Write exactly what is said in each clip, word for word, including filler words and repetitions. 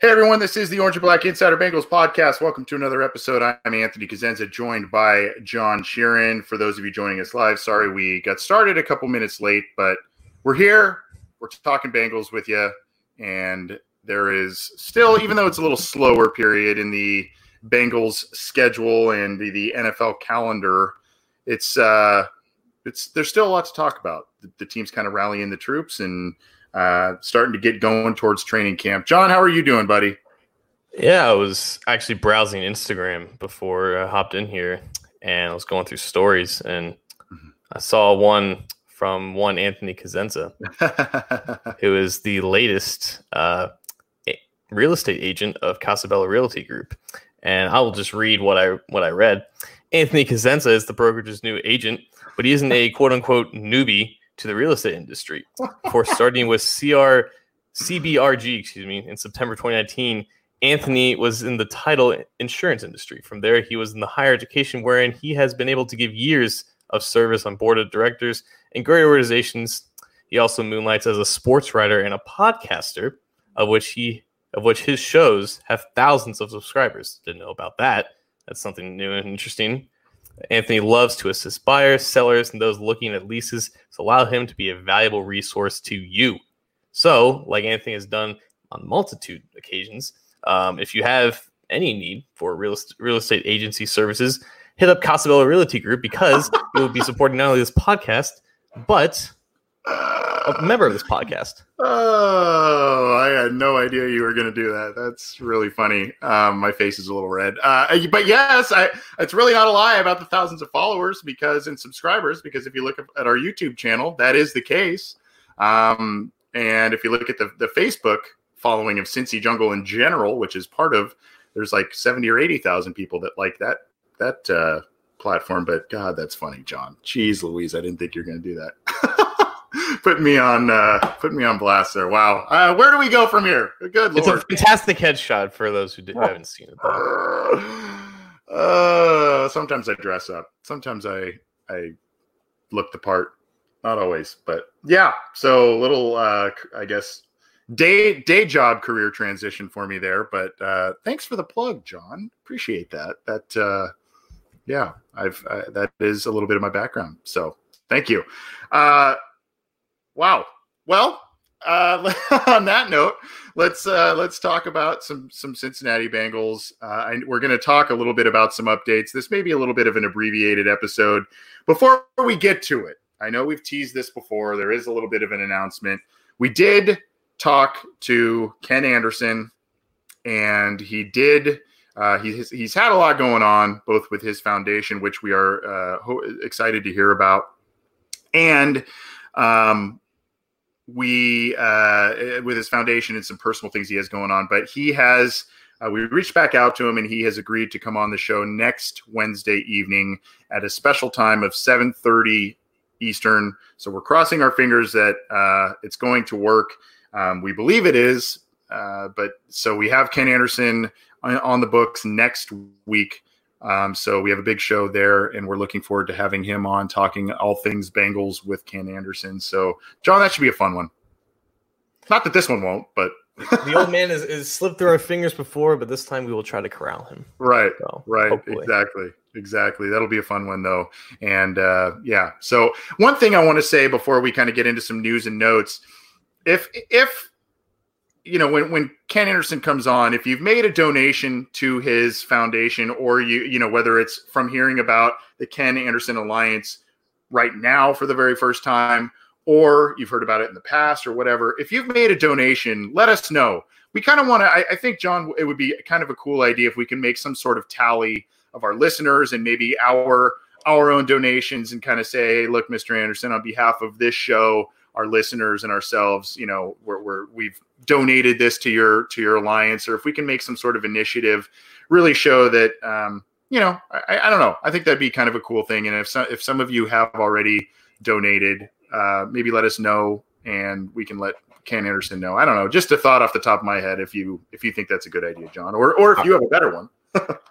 Hey, everyone, this is the Orange and Black Insider Bengals Podcast. Welcome to another episode. I'm Anthony Cazenza, joined by John Sheeran. For those of you joining us live, sorry we got started a couple minutes late, but we're here. We're talking Bengals with you, and there is still, even though it's a little slower period in the Bengals schedule and the, the N F L calendar, it's uh, it's there's still a lot to talk about. The, the team's kind of rallying the troops and Uh, starting to get going towards training camp. John, how are you doing, buddy? Yeah, I was actually browsing Instagram before I hopped in here, and I was going through stories, and mm-hmm. I saw one from one Anthony Cazenza, who is the latest uh, real estate agent of Casabella Realty Group. And I will just read what I what I read. Anthony Cazenza is the brokerage's new agent, but he isn't a quote-unquote newbie to the real estate industry. Of course, starting with C R C B R G, excuse me, in September twenty nineteen, Anthony was in the title insurance industry. From there, he was in the higher education, wherein he has been able to give years of service on board of directors and great organizations. He also moonlights as a sports writer and a podcaster, of which he of which his shows have thousands of subscribers. Didn't know about that. That's something new and interesting. Anthony loves to assist buyers, sellers, and those looking at leases, so allow him to be a valuable resource to you. So, like Anthony has done on multitude occasions, um, if you have any need for real, real estate agency services, hit up Casabella Realty Group, because you will be supporting not only this podcast, but a member of this podcast. Oh, I had no idea you were going to do that. That's really funny. Um, my face is a little red. Uh, but yes, I, it's really not a lie about the thousands of followers because and subscribers, because if you look at our YouTube channel, that is the case. Um, and if you look at the, the Facebook following of Cincy Jungle in general, which is part of, there's like seventy or eighty thousand people that like that, that uh, platform. But God, that's funny, John. Jeez Louise, I didn't think you were going to do that. Put me on, uh, put me on blast there. Wow. Uh, where do we go from here? Good Lord. It's a fantastic headshot for those who did, haven't seen it. Uh, uh, sometimes I dress up. Sometimes I, I look the part. Not always, but yeah. So little, uh, I guess day, day job career transition for me there, but, uh, thanks for the plug, John. Appreciate that. That, uh, yeah, I've, uh, that is a little bit of my background. So thank you. Uh, Wow. Well, uh, on that note, let's uh, let's talk about some some Cincinnati Bengals. Uh, and we're going to talk a little bit about some updates. This may be a little bit of an abbreviated episode. Before we get to it, I know we've teased this before. There is a little bit of an announcement. We did talk to Ken Anderson, and he did. Uh, he, he's he's had a lot going on, both with his foundation, which we are uh, ho- excited to hear about, and um. We, uh, with his foundation and some personal things he has going on, but he has, uh, we reached back out to him and he has agreed to come on the show next Wednesday evening at a special time of seven thirty Eastern. So we're crossing our fingers that, uh, it's going to work. Um, we believe it is, uh, but so we have Ken Anderson on, on the books next week. Um, so we have a big show there and we're looking forward to having him on talking all things Bengals with Ken Anderson. So John, that should be a fun one. Not that this one won't, but the old man is, is slipped through our fingers before, but this time we will try to corral him. Right. So, right. Hopefully. Exactly. Exactly. That'll be a fun one though. And, uh, yeah. So one thing I want to say before we kind of get into some news and notes, if, if, you know, when, when Ken Anderson comes on, if you've made a donation to his foundation or you, you know, whether it's from hearing about the Ken Anderson Alliance right now for the very first time, or you've heard about it in the past or whatever, if you've made a donation, let us know. we kind of want to, I, I think, John, it would be kind of a cool idea if we can make some sort of tally of our listeners and maybe our our own donations and kind of say, hey, look, Mister Anderson, on behalf of this show, our listeners and ourselves, you know, we're, we're, we've donated this to your to your alliance. Or if we can make some sort of initiative, really show that, um, you know, I, I don't know. I think that'd be kind of a cool thing. And if some, if some of you have already donated, uh, maybe let us know and we can let Ken Anderson know. I don't know. Just a thought off the top of my head, if you if you think that's a good idea, John, or or if you have a better one.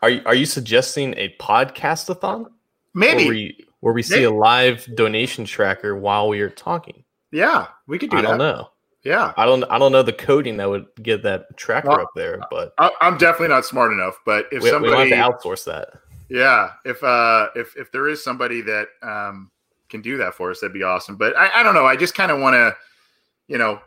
Are you, are you suggesting a podcast-a-thon? Maybe. Where we, where we see Maybe. a live donation tracker while we are talking. Yeah, we could do I that. I don't know. Yeah. I don't I don't know the coding that would get that tracker well, up there, but I, I'm definitely not smart enough, but if we, somebody we have to outsource that. Yeah, if uh if if there is somebody that um can do that for us, that'd be awesome. But I, I don't know, I just kind of want to, you know,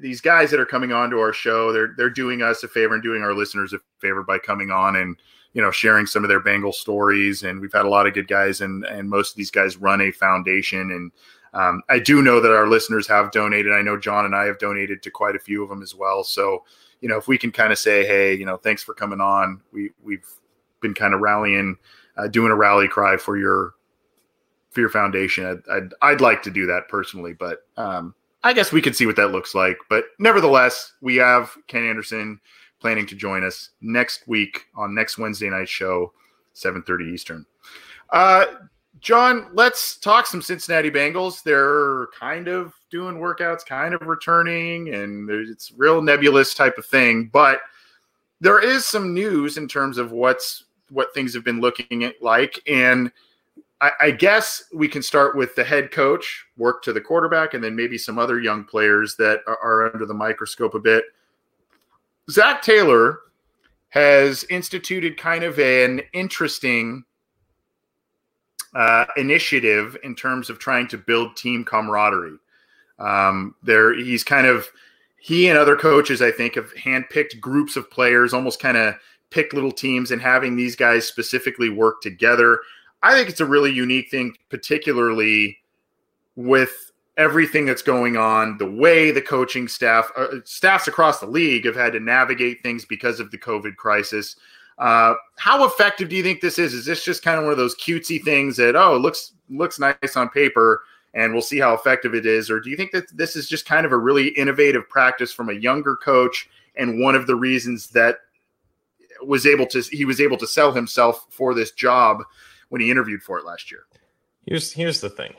these guys that are coming on to our show, they're they're doing us a favor and doing our listeners a favor by coming on and, you know, sharing some of their Bengal stories. And we've had a lot of good guys, and and most of these guys run a foundation. And um, I do know that our listeners have donated. I know John and I have donated to quite a few of them as well. So, you know, if we can kind of say, hey, you know, thanks for coming on. We we've been kind of rallying, uh, doing a rally cry for your for your foundation. I'd I'd, I'd like to do that personally, but um, I guess we could see what that looks like. But nevertheless, we have Ken Anderson planning to join us next week on next Wednesday night show, seven thirty Eastern. Uh, John, let's talk some Cincinnati Bengals. They're kind of doing workouts, kind of returning, and it's real nebulous type of thing. But there is some news in terms of what's what things have been looking at like. And I, I guess we can start with the head coach, work to the quarterback, and then maybe some other young players that are, are under the microscope a bit. Zach Taylor has instituted kind of an interesting uh, initiative in terms of trying to build team camaraderie. Um, there, he's kind of he and other coaches, I think, have handpicked groups of players, almost kind of picked little teams, and having these guys specifically work together. I think it's a really unique thing, particularly with everything that's going on, the way the coaching staff, uh, staffs across the league have had to navigate things because of the COVID crisis. Uh, how effective do you think this is? Is this just kind of one of those cutesy things that, oh, it looks, looks nice on paper and we'll see how effective it is? Or do you think that this is just kind of a really innovative practice from a younger coach, and one of the reasons that was able to, he was able to sell himself for this job when he interviewed for it last year? Here's, here's the thing.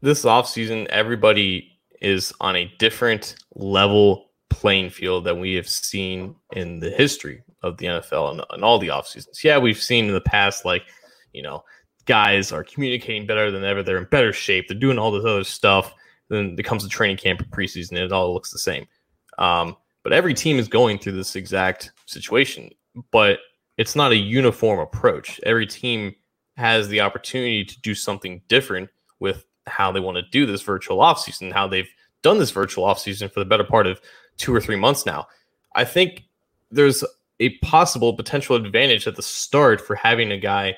This offseason, everybody is on a different level playing field than we have seen in the history of the N F L and, and all the off seasons. Yeah, we've seen in the past, like, you know, guys are communicating better than ever. They're in better shape. They're doing all this other stuff. Then it comes to training camp and preseason, and it all looks the same. Um, but every team is going through this exact situation, but it's not a uniform approach. Every team has the opportunity to do something different with how they want to do this virtual offseason, how they've done this virtual offseason for the better part of two or three months now. I think there's a possible potential advantage at the start for having a guy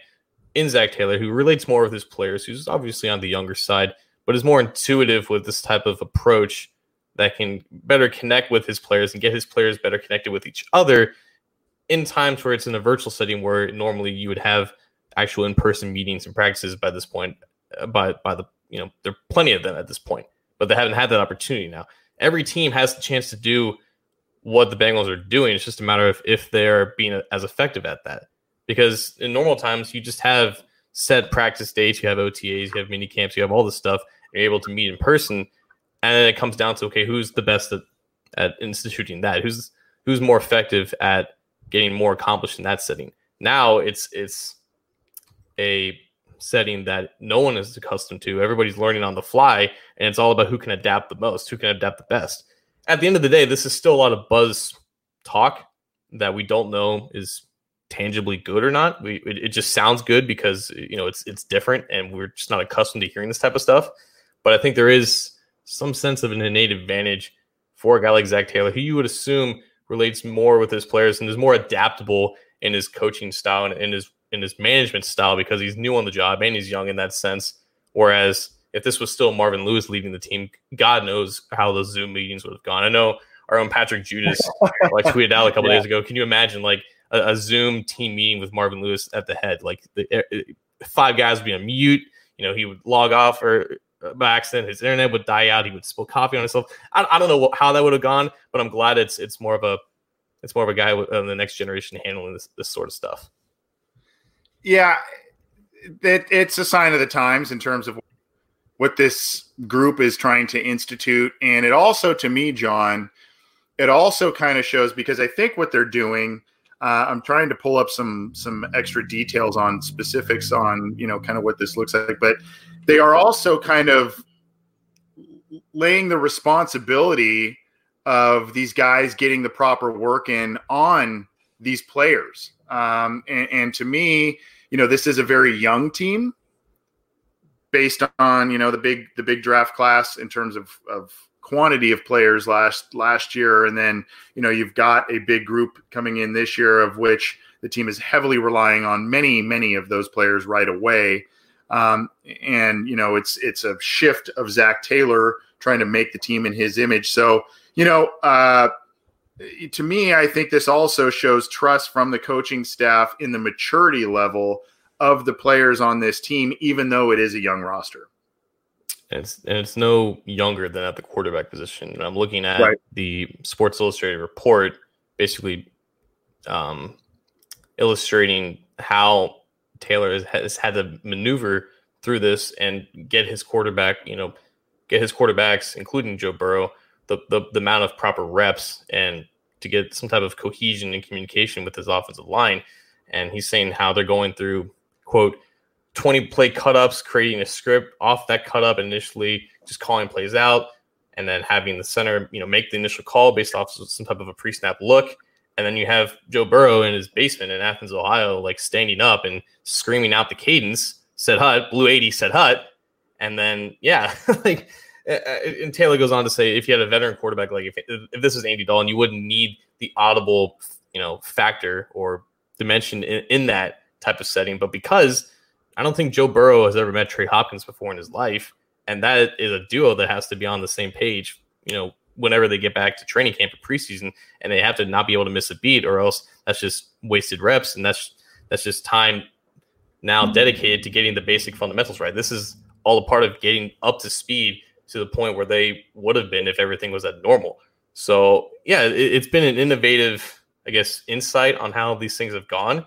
in Zach Taylor who relates more with his players, who's obviously on the younger side, but is more intuitive with this type of approach that can better connect with his players and get his players better connected with each other in times where it's in a virtual setting where normally you would have actual in-person meetings and practices by this point, by by the You know, there are plenty of them at this point, but they haven't had that opportunity now. Every team has the chance to do what the Bengals are doing. It's just a matter of if they're being as effective at that. Because in normal times, you just have set practice dates, you have O T As, you have mini camps, you have all this stuff. You're able to meet in person, and then it comes down to, okay, who's the best at, at instituting that? Who's who's more effective at getting more accomplished in that setting? Now it's it's a setting that no one is accustomed to. Everybody's learning on the fly, and it's all about who can adapt the most, who can adapt the best. At the end of the day, this is still a lot of buzz talk that we don't know is tangibly good or not. We it, it just sounds good because, you know, it's it's different, and we're just not accustomed to hearing this type of stuff. But I think there is some sense of an innate advantage for a guy like Zach Taylor, who you would assume relates more with his players and is more adaptable in his coaching style and in his in his management style, because he's new on the job and he's young in that sense. Whereas if this was still Marvin Lewis leading the team, God knows how those Zoom meetings would have gone. I know our own Patrick Judas like tweeted out a couple yeah. days ago. Can you imagine like a, a Zoom team meeting with Marvin Lewis at the head? Like the, it, five guys would be on mute. You know, he would log off or uh, by accident, his internet would die out. He would spill coffee on himself. I, I don't know what, how that would have gone, but I'm glad it's it's more of a it's more of a guy in uh, the next generation handling this, this sort of stuff. Yeah, it, it's a sign of the times in terms of what this group is trying to institute. And it also, to me, John, it also kind of shows, because I think what they're doing, uh, I'm trying to pull up some some extra details on specifics on, you know, kind of what this looks like, but they are also kind of laying the responsibility of these guys getting the proper work in on these players. Um, and, and to me, you know, this is a very young team based on, you know, the big, the big draft class in terms of, of quantity of players last, last year. And then, you know, you've got a big group coming in this year, of which the team is heavily relying on many, many of those players right away. Um, and, you know, it's, it's a shift of Zach Taylor trying to make the team in his image. So, you know, uh, to me, I think this also shows trust from the coaching staff in the maturity level of the players on this team, even though it is a young roster. And it's, and it's no younger than at the quarterback position. And I'm looking at right. the Sports Illustrated report, basically um, illustrating how Taylor has had to maneuver through this and get his quarterback, you know, get his quarterbacks, including Joe Burrow, The, the the amount of proper reps and to get some type of cohesion and communication with his offensive line. And he's saying how they're going through, quote, twenty play cut-ups, creating a script off that cut-up initially, just calling plays out, and then having the center, you know, make the initial call based off of some type of a pre-snap look. And then you have Joe Burrow in his basement in Athens, Ohio, like standing up and screaming out the cadence, said hut, blue eighty, said hut. And then, yeah, like... And Taylor goes on to say, if you had a veteran quarterback, like if, if this is Andy Dalton, you wouldn't need the audible, you know, factor or dimension in, in that type of setting. But because I don't think Joe Burrow has ever met Trey Hopkins before in his life, and that is a duo that has to be on the same page, you know, whenever they get back to training camp or preseason, and they have to not be able to miss a beat, or else that's just wasted reps, and that's that's just time now dedicated to getting the basic fundamentals right. This is all a part of getting up to speed to the point where they would have been if everything was at normal. So, yeah, it, it's been an innovative, I guess, insight on how these things have gone.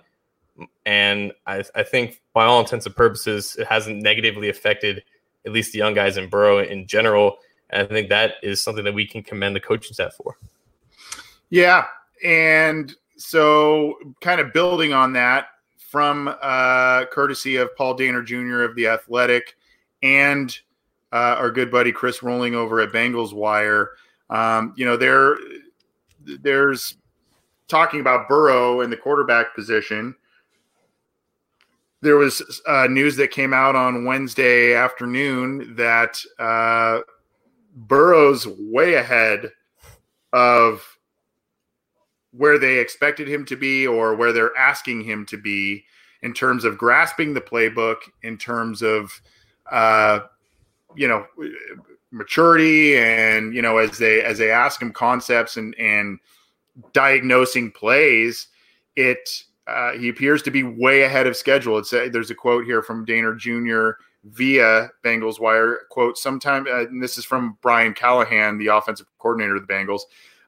And I, I think by all intents and purposes, it hasn't negatively affected at least the young guys in Burrow in general. And I think that is something that we can commend the coaching staff for. Yeah, and so kind of building on that from uh, courtesy of Paul Danner Junior of The Athletic and – Uh, our good buddy Chris Rolling over at Bengals Wire, um, you know, there, there's talking about Burrow and the quarterback position. There was uh, news that came out on Wednesday afternoon that uh, Burrow's way ahead of where they expected him to be or where they're asking him to be in terms of grasping the playbook, in terms of uh, you know, maturity and, you know, as they, as they ask him concepts and, and diagnosing plays, it, uh, he appears to be way ahead of schedule. It's a, there's a quote here from Danner Junior via Bengals Wire, quote, sometime, uh, and this is from Brian Callahan, the offensive coordinator of the Bengals.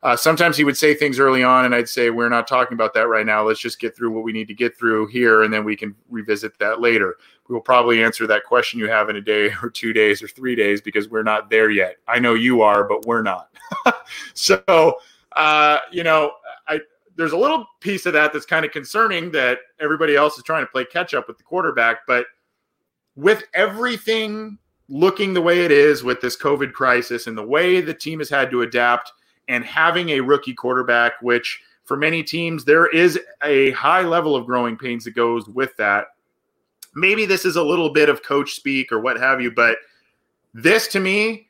Uh, sometimes he would say things early on and I'd say, we're not talking about that right now. Let's just get through what we need to get through here. And then we can revisit that later. We will probably answer that question you have in a day or two days or three days because we're not there yet. I know you are, but we're not. So, uh, you know, I, there's a little piece of that that's kind of concerning that everybody else is trying to play catch up with the quarterback. But with everything looking the way it is with this COVID crisis and the way the team has had to adapt and having a rookie quarterback, which for many teams, there is a high level of growing pains that goes with that. Maybe this is a little bit of coach speak or what have you, but this to me,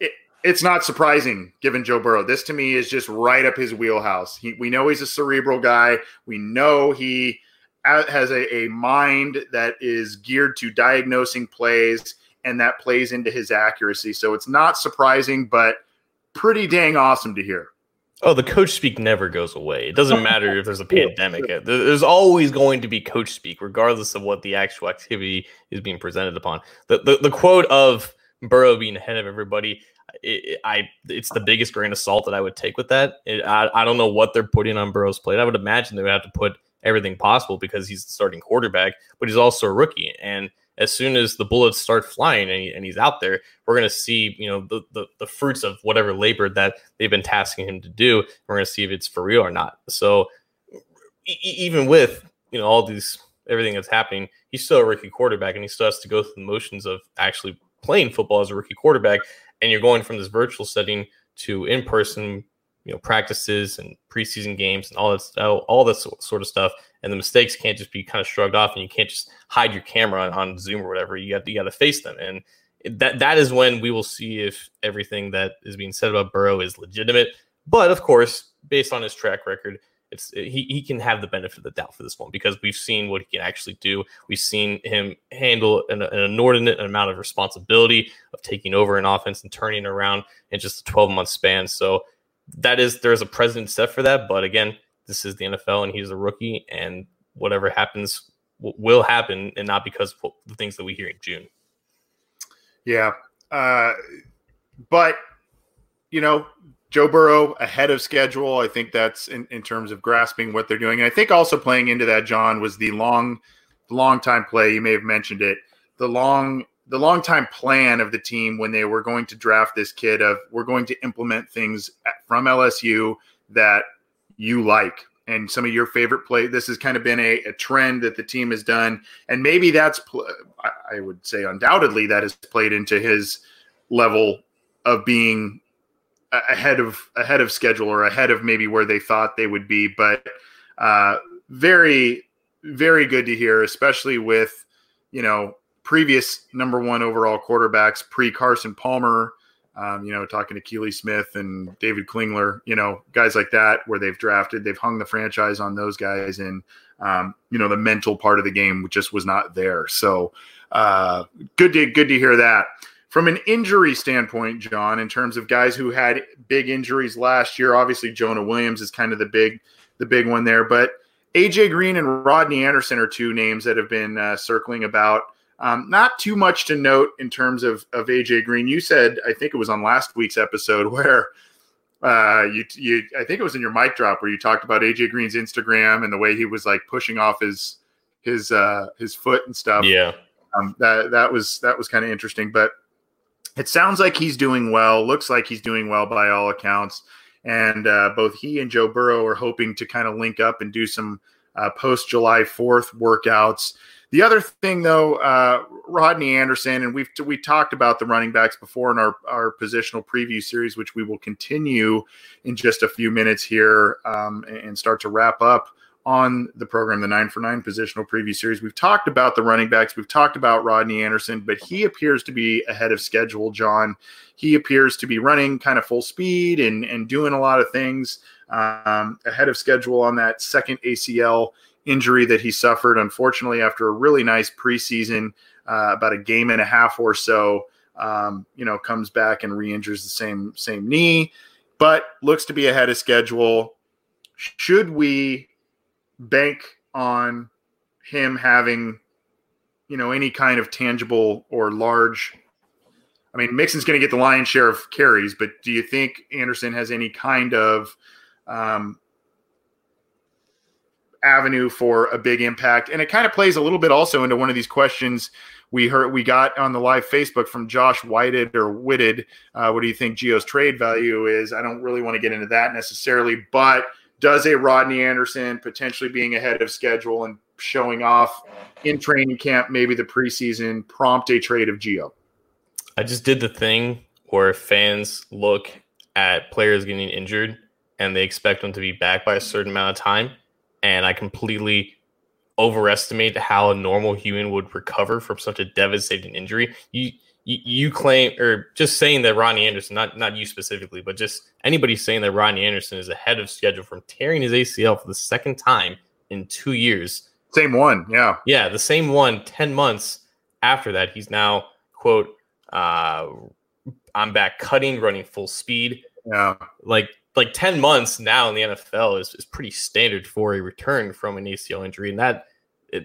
it, it's not surprising given Joe Burrow. This to me is just right up his wheelhouse. He, we know he's a cerebral guy. We know he has a, a mind that is geared to diagnosing plays, and that plays into his accuracy. So it's not surprising, but pretty dang awesome to hear. Oh, the coach speak never goes away. It doesn't matter if there's a pandemic. There's always going to be coach speak, regardless of what the actual activity is being presented upon. The the, the quote of Burrow being ahead of everybody, it, I it's the biggest grain of salt that I would take with that. It, I, I don't know what they're putting on Burrow's plate. I would imagine they would have to put everything possible because he's the starting quarterback, but he's also a rookie. And as soon as the bullets start flying and, he, and he's out there, we're going to see, you know, the, the the fruits of whatever labor that they've been tasking him to do. We're going to see if it's for real or not. So e- even with, you know, all these, everything that's happening, he's still a rookie quarterback and he still has to go through the motions of actually playing football as a rookie quarterback. And you're going from this virtual setting to in-person, you know, practices and preseason games and all that, all that sort of stuff. And the mistakes can't just be kind of shrugged off, and you can't just hide your camera on, on Zoom or whatever. You got you got to face them, and that that is when we will see if everything that is being said about Burrow is legitimate. But of course, based on his track record, it's he he can have the benefit of the doubt for this one because we've seen what he can actually do. We've seen him handle an, an inordinate amount of responsibility of taking over an offense and turning around in just a twelve month span. So. That is, there's a precedent set for that. But again, this is the N F L and he's a rookie, and whatever happens w- will happen, and not because of the things that we hear in June. Yeah. Uh, but, you know, Joe Burrow ahead of schedule. I think that's in, in terms of grasping what they're doing. And I think also playing into that, John, was the long, long time play. You may have mentioned it. The long, the long time plan of the team when they were going to draft this kid of we're going to implement things from L S U that you like and some of your favorite play. This has kind of been a, a trend that the team has done. And maybe that's, I would say undoubtedly that has played into his level of being ahead of, ahead of schedule or ahead of maybe where they thought they would be, but uh, very, very good to hear, especially with, you know, previous number one overall quarterbacks pre Carson Palmer, um, you know, talking to Keely Smith and David Klingler, you know, guys like that where they've drafted, they've hung the franchise on those guys. And, um, you know, the mental part of the game just was not there. So uh, good to, good to hear that. From an injury standpoint, John, in terms of guys who had big injuries last year, obviously Jonah Williams is kind of the big, the big one there, but A J Green and Rodney Anderson are two names that have been uh, circling about. Um, not too much to note in terms of, of A J Green. You said, I think it was on last week's episode where uh, you, you, I think it was in your mic drop where you talked about A J Green's Instagram and the way he was like pushing off his, his, uh, his foot and stuff. Yeah. Um, that, that was, that was kind of interesting, but it sounds like he's doing well. Looks like he's doing well by all accounts. And uh, both he and Joe Burrow are hoping to kind of link up and do some uh, post July fourth workouts. The other thing, though, uh, Rodney Anderson, and we've we talked about the running backs before in our, our positional preview series, which we will continue in just a few minutes here um, and start to wrap up on the program, the nine for nine positional preview series. We've talked about the running backs. We've talked about Rodney Anderson, but he appears to be ahead of schedule, John. He appears to be running kind of full speed and, and doing a lot of things um, ahead of schedule on that second A C L injury that he suffered, unfortunately, after a really nice preseason, uh, about a game and a half or so, um, you know, comes back and re-injures the same same knee, but looks to be ahead of schedule. Should we bank on him having, you know, any kind of tangible or large – I mean, Mixon's going to get the lion's share of carries, but do you think Anderson has any kind of um, – avenue for a big impact? And it kind of plays a little bit also into one of these questions we heard we got on the live Facebook from Josh Whited or Whitted. Uh, what do you think Geo's trade value is? I don't really want to get into that necessarily, but does a Rodney Anderson potentially being ahead of schedule and showing off in training camp, maybe the preseason, prompt a trade of Geo? I just did the thing where fans look at players getting injured and they expect them to be back by a certain amount of time. And I completely overestimate how a normal human would recover from such a devastating injury. You, you, you claim, or just saying that Rodney Anderson, not not you specifically, but just anybody saying that Rodney Anderson is ahead of schedule from tearing his A C L for the second time in two years. Same one, yeah. Yeah, the same one, ten months after that. He's now, quote, uh, I'm back cutting, running full speed. Yeah. Like like ten months now in the N F L is, is pretty standard for a return from an A C L injury. And that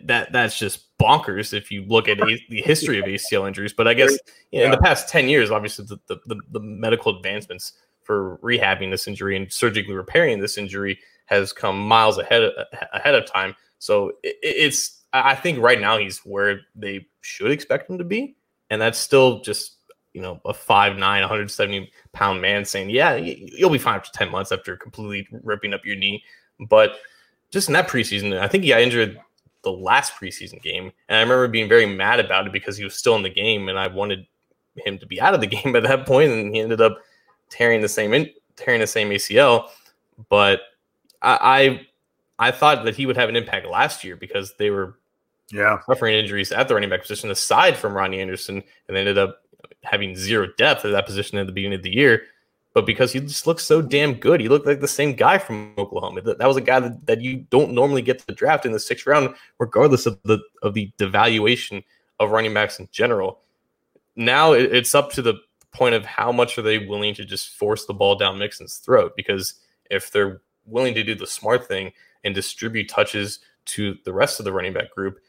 that that's just bonkers if you look at a, the history of A C L injuries. But I guess you know, yeah. in the past ten years, obviously, the, the, the, the medical advancements for rehabbing this injury and surgically repairing this injury has come miles ahead of, ahead of time. So it, it's I think right now he's where they should expect him to be. And that's still just, you know, a five nine, one hundred seventy pound man saying, yeah, you'll be fine after ten months after completely ripping up your knee. But just in that preseason, I think he got injured the last preseason game. And I remember being very mad about it because he was still in the game and I wanted him to be out of the game at that point. And he ended up tearing the same, in, tearing the same A C L. But I, I, I thought that he would have an impact last year because they were, yeah, suffering injuries at the running back position aside from Rodney Anderson, and they ended up having zero depth at that position at the beginning of the year. But because he just looked so damn good, he looked like the same guy from Oklahoma. That, that was a guy that, that you don't normally get to draft in the sixth round, regardless of the of the devaluation of running backs in general. Now it, it's up to the point of how much are they willing to just force the ball down Mixon's throat, because if they're willing to do the smart thing and distribute touches to the rest of the running back group,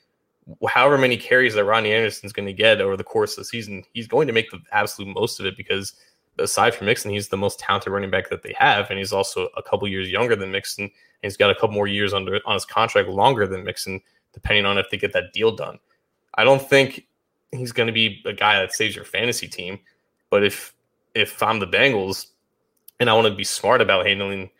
however many carries that Rodney Anderson's going to get over the course of the season, he's going to make the absolute most of it, because aside from Mixon, he's the most talented running back that they have. And he's also a couple years younger than Mixon. And he's got a couple more years under on his contract longer than Mixon, depending on if they get that deal done. I don't think he's going to be a guy that saves your fantasy team. But if, if I'm the Bengals and I want to be smart about handling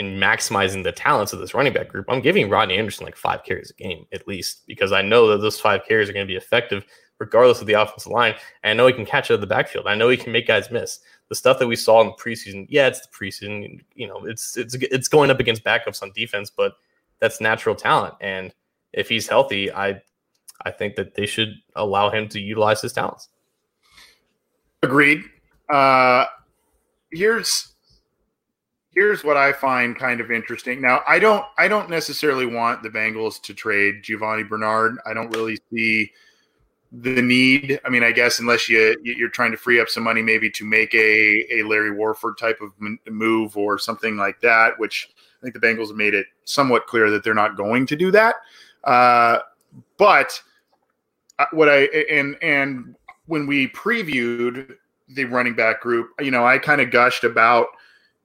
and maximizing the talents of this running back group, I'm giving Rodney Anderson like five carries a game at least, because I know that those five carries are going to be effective regardless of the offensive line. And I know he can catch out of the backfield. I know he can make guys miss. The stuff that we saw in the preseason, yeah, it's the preseason. You know, it's it's it's going up against backups on defense, but that's natural talent. And if he's healthy, I I think that they should allow him to utilize his talents. Agreed. Uh, here's. Here's what I find kind of interesting. Now, I don't I don't necessarily want the Bengals to trade Giovanni Bernard. I don't really see the need. I mean, I guess unless you, you're trying to free up some money maybe to make a, a Larry Warford type of move or something like that, which I think the Bengals have made it somewhat clear that they're not going to do that. Uh, but what I and and when we previewed the running back group, you know, I kind of gushed about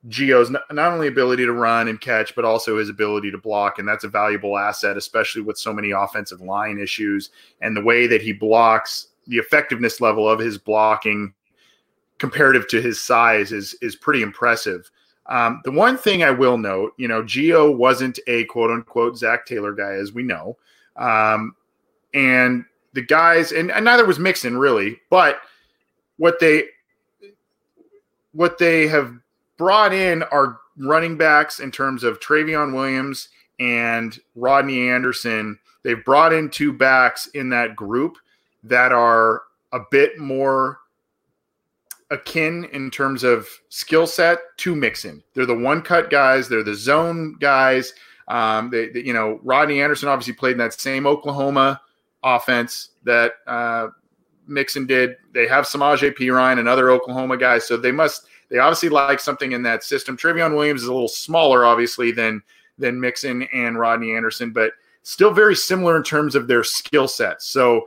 Gio's not only ability to run and catch, but also his ability to block. And that's a valuable asset, especially with so many offensive line issues. And the way that he blocks, the effectiveness level of his blocking comparative to his size is, is pretty impressive. Um, the one thing I will note, you know, Gio wasn't a quote unquote Zach Taylor guy, as we know. Um, and the guys, and, and neither was Mixon really, but what they, what they have brought in our running backs in terms of Trayveon Williams and Rodney Anderson. They've brought in two backs in that group that are a bit more akin in terms of skill set to Mixon. They're the one-cut guys. They're the zone guys. Um, they, they, you know, Rodney Anderson obviously played in that same Oklahoma offense that uh, Mixon did. They have Samaje Perine and other Oklahoma guys, so they must – they obviously like something in that system. Trayveon Williams is a little smaller, obviously, than than Mixon and Rodney Anderson, but still very similar in terms of their skill sets. So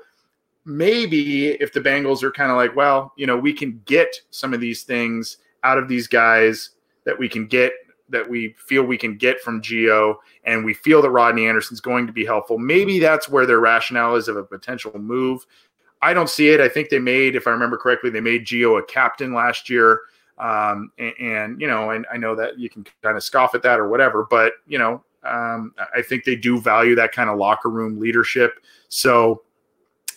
maybe if the Bengals are kind of like, well, you know, we can get some of these things out of these guys that we can get, that we feel we can get from Gio, and we feel that Rodney Anderson's going to be helpful. Maybe that's where their rationale is of a potential move. I don't see it. I think they made, if I remember correctly, they made Gio a captain last year. Um, and, and, you know, and I know that you can kind of scoff at that or whatever, but, you know, um, I think they do value that kind of locker room leadership. So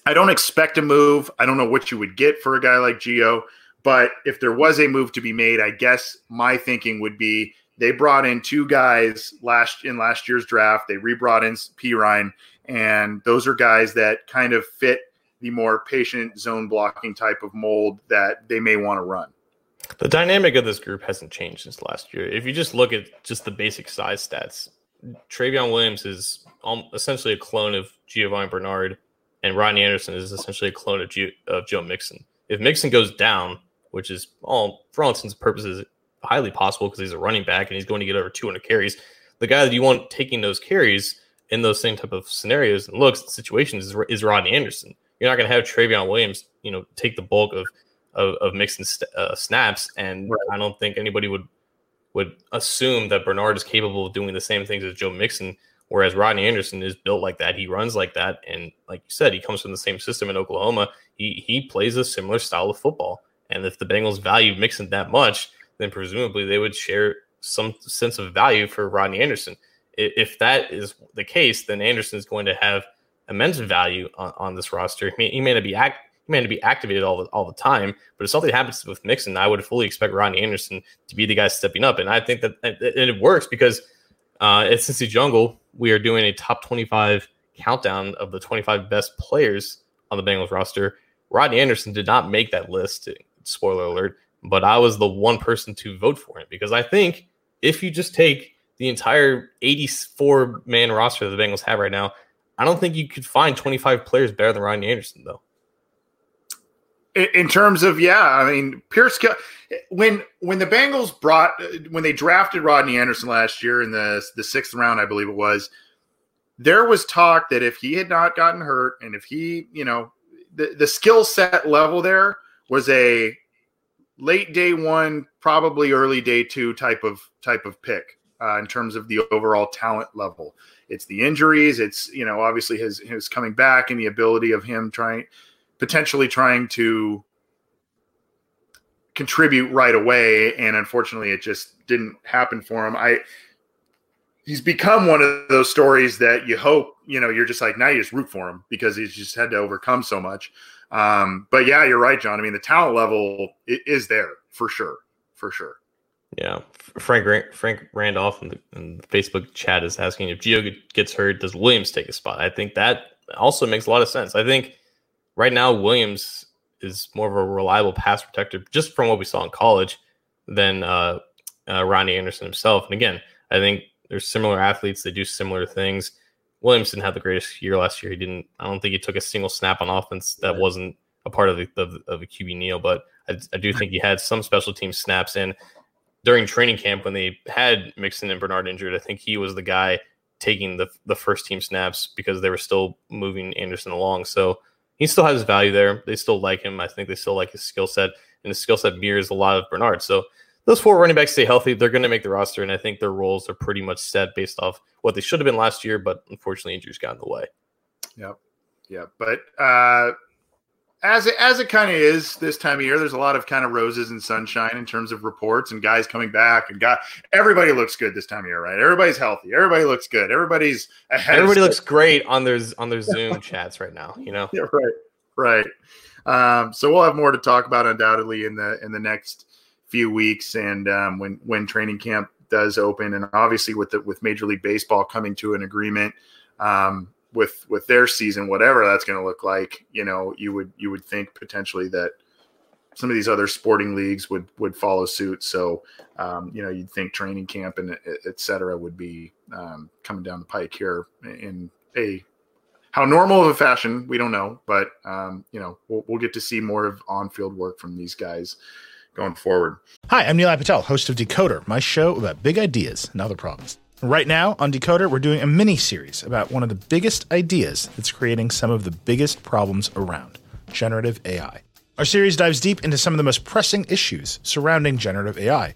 I don't expect a move. I don't know what you would get for a guy like Gio, but if there was a move to be made, I guess my thinking would be they brought in two guys last in last year's draft. They re-brought in Perine, and those are guys that kind of fit the more patient zone blocking type of mold that they may want to run. The dynamic of this group hasn't changed since last year. If you just look at just the basic size stats, Trayveon Williams is essentially a clone of Giovanni Bernard, and Rodney Anderson is essentially a clone of, G- of Joe Mixon. If Mixon goes down, which is all for all intents and purposes highly possible because he's a running back and he's going to get over two hundred carries. The guy that you want taking those carries in those same type of scenarios and looks situations is, is Rodney Anderson. You're not going to have Trayveon Williams, you know, take the bulk of of, of Mixon's uh, snaps, and right. I don't think anybody would would assume that Bernard is capable of doing the same things as Joe Mixon. Whereas Rodney Anderson is built like that, he runs like that, and like you said, he comes from the same system in Oklahoma. He he plays a similar style of football, and if the Bengals value Mixon that much, then presumably they would share some sense of value for Rodney Anderson. If that is the case, then Anderson is going to have immense value on, on this roster. He may, he may not be act, he may not be activated all the, all the time, but if something happens with Mixon, I would fully expect Rodney Anderson to be the guy stepping up, and I think that and it works because uh, at Cincy Jungle, we are doing a top twenty-five countdown of the twenty-five best players on the Bengals roster. Rodney Anderson did not make that list, spoiler alert, but I was the one person to vote for him because I think if you just take the entire eighty-four man roster that the Bengals have right now, I don't think you could find twenty-five players better than Rodney Anderson, though. In terms of, yeah, I mean, pure skill. When when the Bengals brought when they drafted Rodney Anderson last year in the the sixth round, I believe it was, there was talk that if he had not gotten hurt and if he, you know, the, the skill set level there was a late day one, probably early day two type of type of pick. Uh, in terms of the overall talent level, it's the injuries. It's, you know, obviously his his coming back and the ability of him trying, potentially trying to contribute right away. And unfortunately, it just didn't happen for him. I he's become one of those stories that you hope, you know, you're just like now you just root for him because he's just had to overcome so much. Um, but yeah, you're right, John. I mean, the talent level is there for sure, for sure. Yeah, Frank Frank Randolph in the, in the Facebook chat is asking if Gio gets hurt, does Williams take a spot? I think that also makes a lot of sense. I think right now Williams is more of a reliable pass protector, just from what we saw in college, than uh, uh, Rodney Anderson himself. And again, I think there's similar athletes that do similar things. Williams didn't have the greatest year last year. He didn't. I don't think he took a single snap on offense that wasn't a part of the of, of a Q B kneel. But I, I do think he had some special team snaps in. During training camp, when they had Mixon and Bernard injured, I think he was the guy taking the the first team snaps because they were still moving Anderson along. So he still has value there. They still like him. I think they still like his skill set, and his skill set mirrors a lot of Bernard. So those four running backs stay healthy. They're going to make the roster, and I think their roles are pretty much set based off what they should have been last year, but unfortunately injuries got in the way. Yep. Yeah. But uh, As it, as it kind of is this time of year, there's a lot of kind of roses and sunshine in terms of reports and guys coming back and got everybody looks good this time of year, right? Everybody's healthy. Everybody looks good. Everybody's ahead. Everybody looks great on their on their Zoom chats right now, you know? Yeah, right, right. Um, so we'll have more to talk about undoubtedly in the in the next few weeks and um, when when training camp does open, and obviously with the, with Major League Baseball coming to an agreement. Um, with with their season, whatever that's going to look like, you know, you would you would think potentially that some of these other sporting leagues would would follow suit. So, um, you know, you'd think training camp and et cetera would be um, coming down the pike here in a how normal of a fashion. We don't know, but, um, you know, we'll, we'll get to see more of on-field work from these guys going forward. Hi, I'm Nilay Patel, host of Decoder, my show about big ideas and other problems. Right now on Decoder, we're doing a mini-series about one of the biggest ideas that's creating some of the biggest problems around, generative A I. Our series dives deep into some of the most pressing issues surrounding generative A I,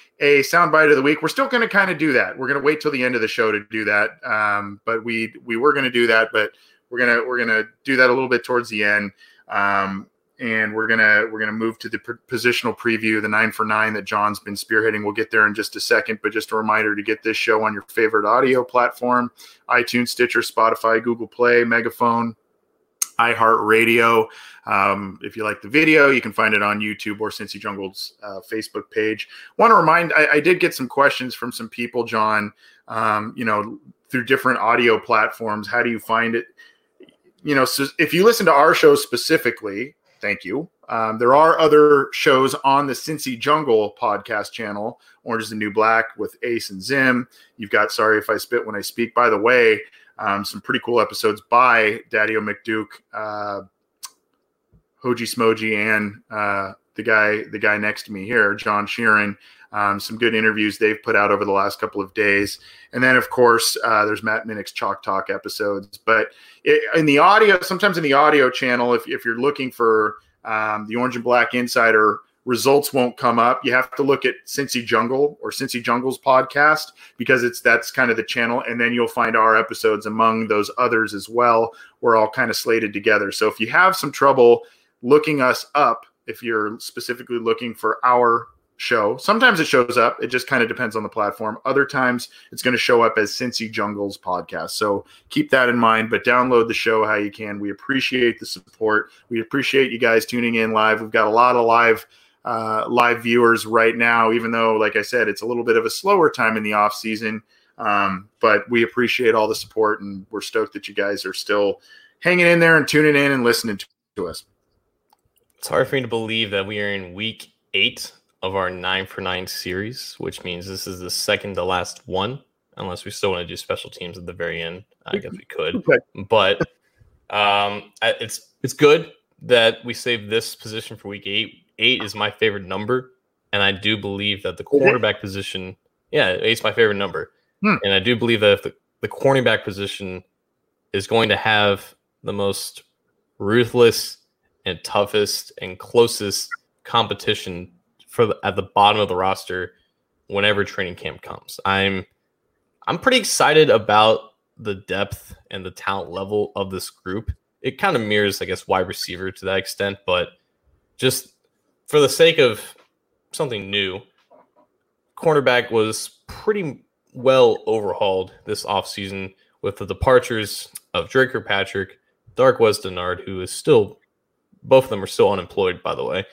a soundbite of the week. We're still going to kind of do that. We're going to wait till the end of the show to do that. Um, but we we were going to do that, but we're gonna we're gonna do that a little bit towards the end. Um, and we're gonna we're gonna move to the positional preview, the nine for nine that John's been spearheading. We'll get there in just a second. But just a reminder to get this show on your favorite audio platform: iTunes, Stitcher, Spotify, Google Play, Megaphone, iHeartRadio. Um, if you like the video, you can find it on YouTube or Cincy Jungle's uh, Facebook page. Want to remind, I, I did get some questions from some people, John, um, you know, through different audio platforms. How do you find it? You know, so if you listen to our show specifically, thank you. Um, there are other shows on the Cincy Jungle podcast channel, Orange is the New Black with Ace and Zim. You've got Sorry If I Spit When I Speak. By the way, Um, some pretty cool episodes by Daddy-O McDuke, uh, Hoji Smoji, and uh, the guy the guy next to me here, John Sheeran. Um, some good interviews they've put out over the last couple of days. And then, of course, uh, there's Matt Minnick's Chalk Talk episodes. But it, in the audio, sometimes in the audio channel, if, if you're looking for um, the Orange and Black Insider, results won't come up. You have to look at Cincy Jungle or Cincy Jungle's podcast, because it's that's kind of the channel. And then you'll find our episodes among those others as well. We're all kind of slated together. So if you have some trouble looking us up, if you're specifically looking for our show, sometimes it shows up. It just kind of depends on the platform. Other times it's going to show up as Cincy Jungle's podcast. So keep that in mind, but download the show how you can. We appreciate the support. We appreciate you guys tuning in live. We've got a lot of live uh live viewers right now, even though, like I said, it's a little bit of a slower time in the off season, um but we appreciate all the support, and we're stoked that you guys are still hanging in there and tuning in and listening to, to us. It's hard for me to believe that we are in week eight of our nine for nine series, which means this is the second to last one, unless we still want to do special teams at the very end. I guess we could. Okay. But um it's it's good that we saved this position for week eight. Eight is my favorite number, and I do believe that the quarterback position, yeah, eight's my favorite number. Hmm. And I do believe that if the, the cornerback position is going to have the most ruthless and toughest and closest competition for the, at the bottom of the roster whenever training camp comes. I'm I'm pretty excited about the depth and the talent level of this group. It kind of mirrors, I guess, wide receiver to that extent, but just for the sake of something new, cornerback was pretty well overhauled this offseason with the departures of Drake Kirkpatrick, Darqueze Dennard, who is still, both of them are still unemployed, by the way,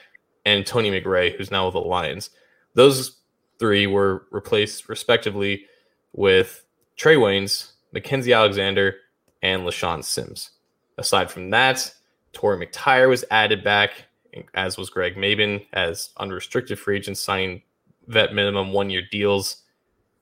and Tony McRae, who's now with the Lions. Those three were replaced respectively with Trae Waynes, Mackensie Alexander, and LeShaun Sims. Aside from that, Torrey McTire was added back, as was Greg Mabin, as unrestricted free agents signing vet minimum one-year deals.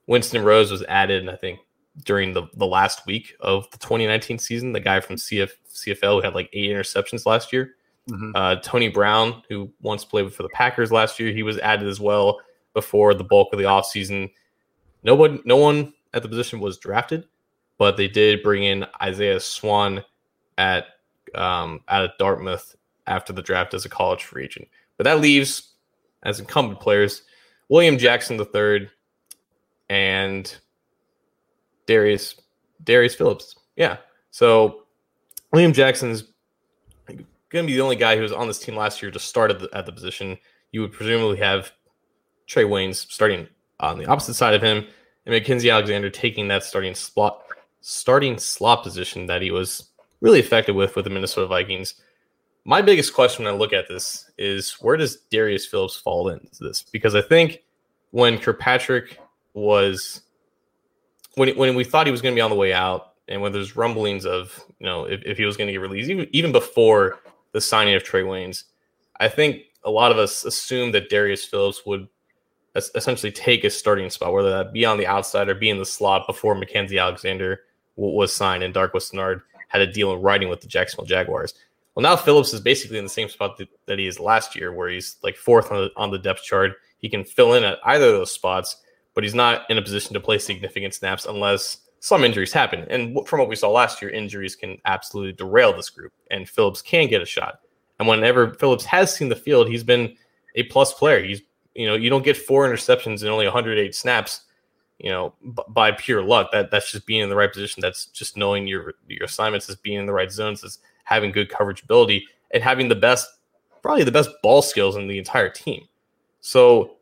Winston Rose was added, I think, during the, the last week of the twenty nineteen season, the guy from C F, C F L who had like eight interceptions last year. Mm-hmm. Uh, Tony Brown, who once played for the Packers last year, he was added as well before the bulk of the offseason. Nobody, no one at the position was drafted, but they did bring in Isaiah Swan at um, out of Dartmouth after the draft as a college free agent. But that leaves, as incumbent players, William Jackson the third and Darius Darius Phillips. Yeah. So William Jackson's going to be the only guy who was on this team last year to start at the, at the position. You would presumably have Trae Waynes starting on the opposite side of him, and Mackensie Alexander taking that starting slot starting slot position that he was really effective with with the Minnesota Vikings. My biggest question when I look at this is, where does Darius Phillips fall into this? Because I think when Kirkpatrick was, when when we thought he was going to be on the way out, and when there's rumblings of, you know, if, if he was going to get released, even, even before the signing of Trae Waynes, I think a lot of us assumed that Darius Phillips would es- essentially take his starting spot, whether that be on the outside or be in the slot, before Mackensie Alexander w- was signed and Darqueze Dennard had a deal in writing with the Jacksonville Jaguars. Well, now Phillips is basically in the same spot that, that he is last year, where he's like fourth on the, on the depth chart. He can fill in at either of those spots, but he's not in a position to play significant snaps unless some injuries happen. And from what we saw last year, injuries can absolutely derail this group, and Phillips can get a shot. And whenever Phillips has seen the field, he's been a plus player. He's you know, you don't get four interceptions in only one hundred eight snaps, you know, b- by pure luck. That that's just being in the right position. That's just knowing your your assignments, is being in the right zones, is having good coverage ability, and having the best, probably the best ball skills in the entire team. So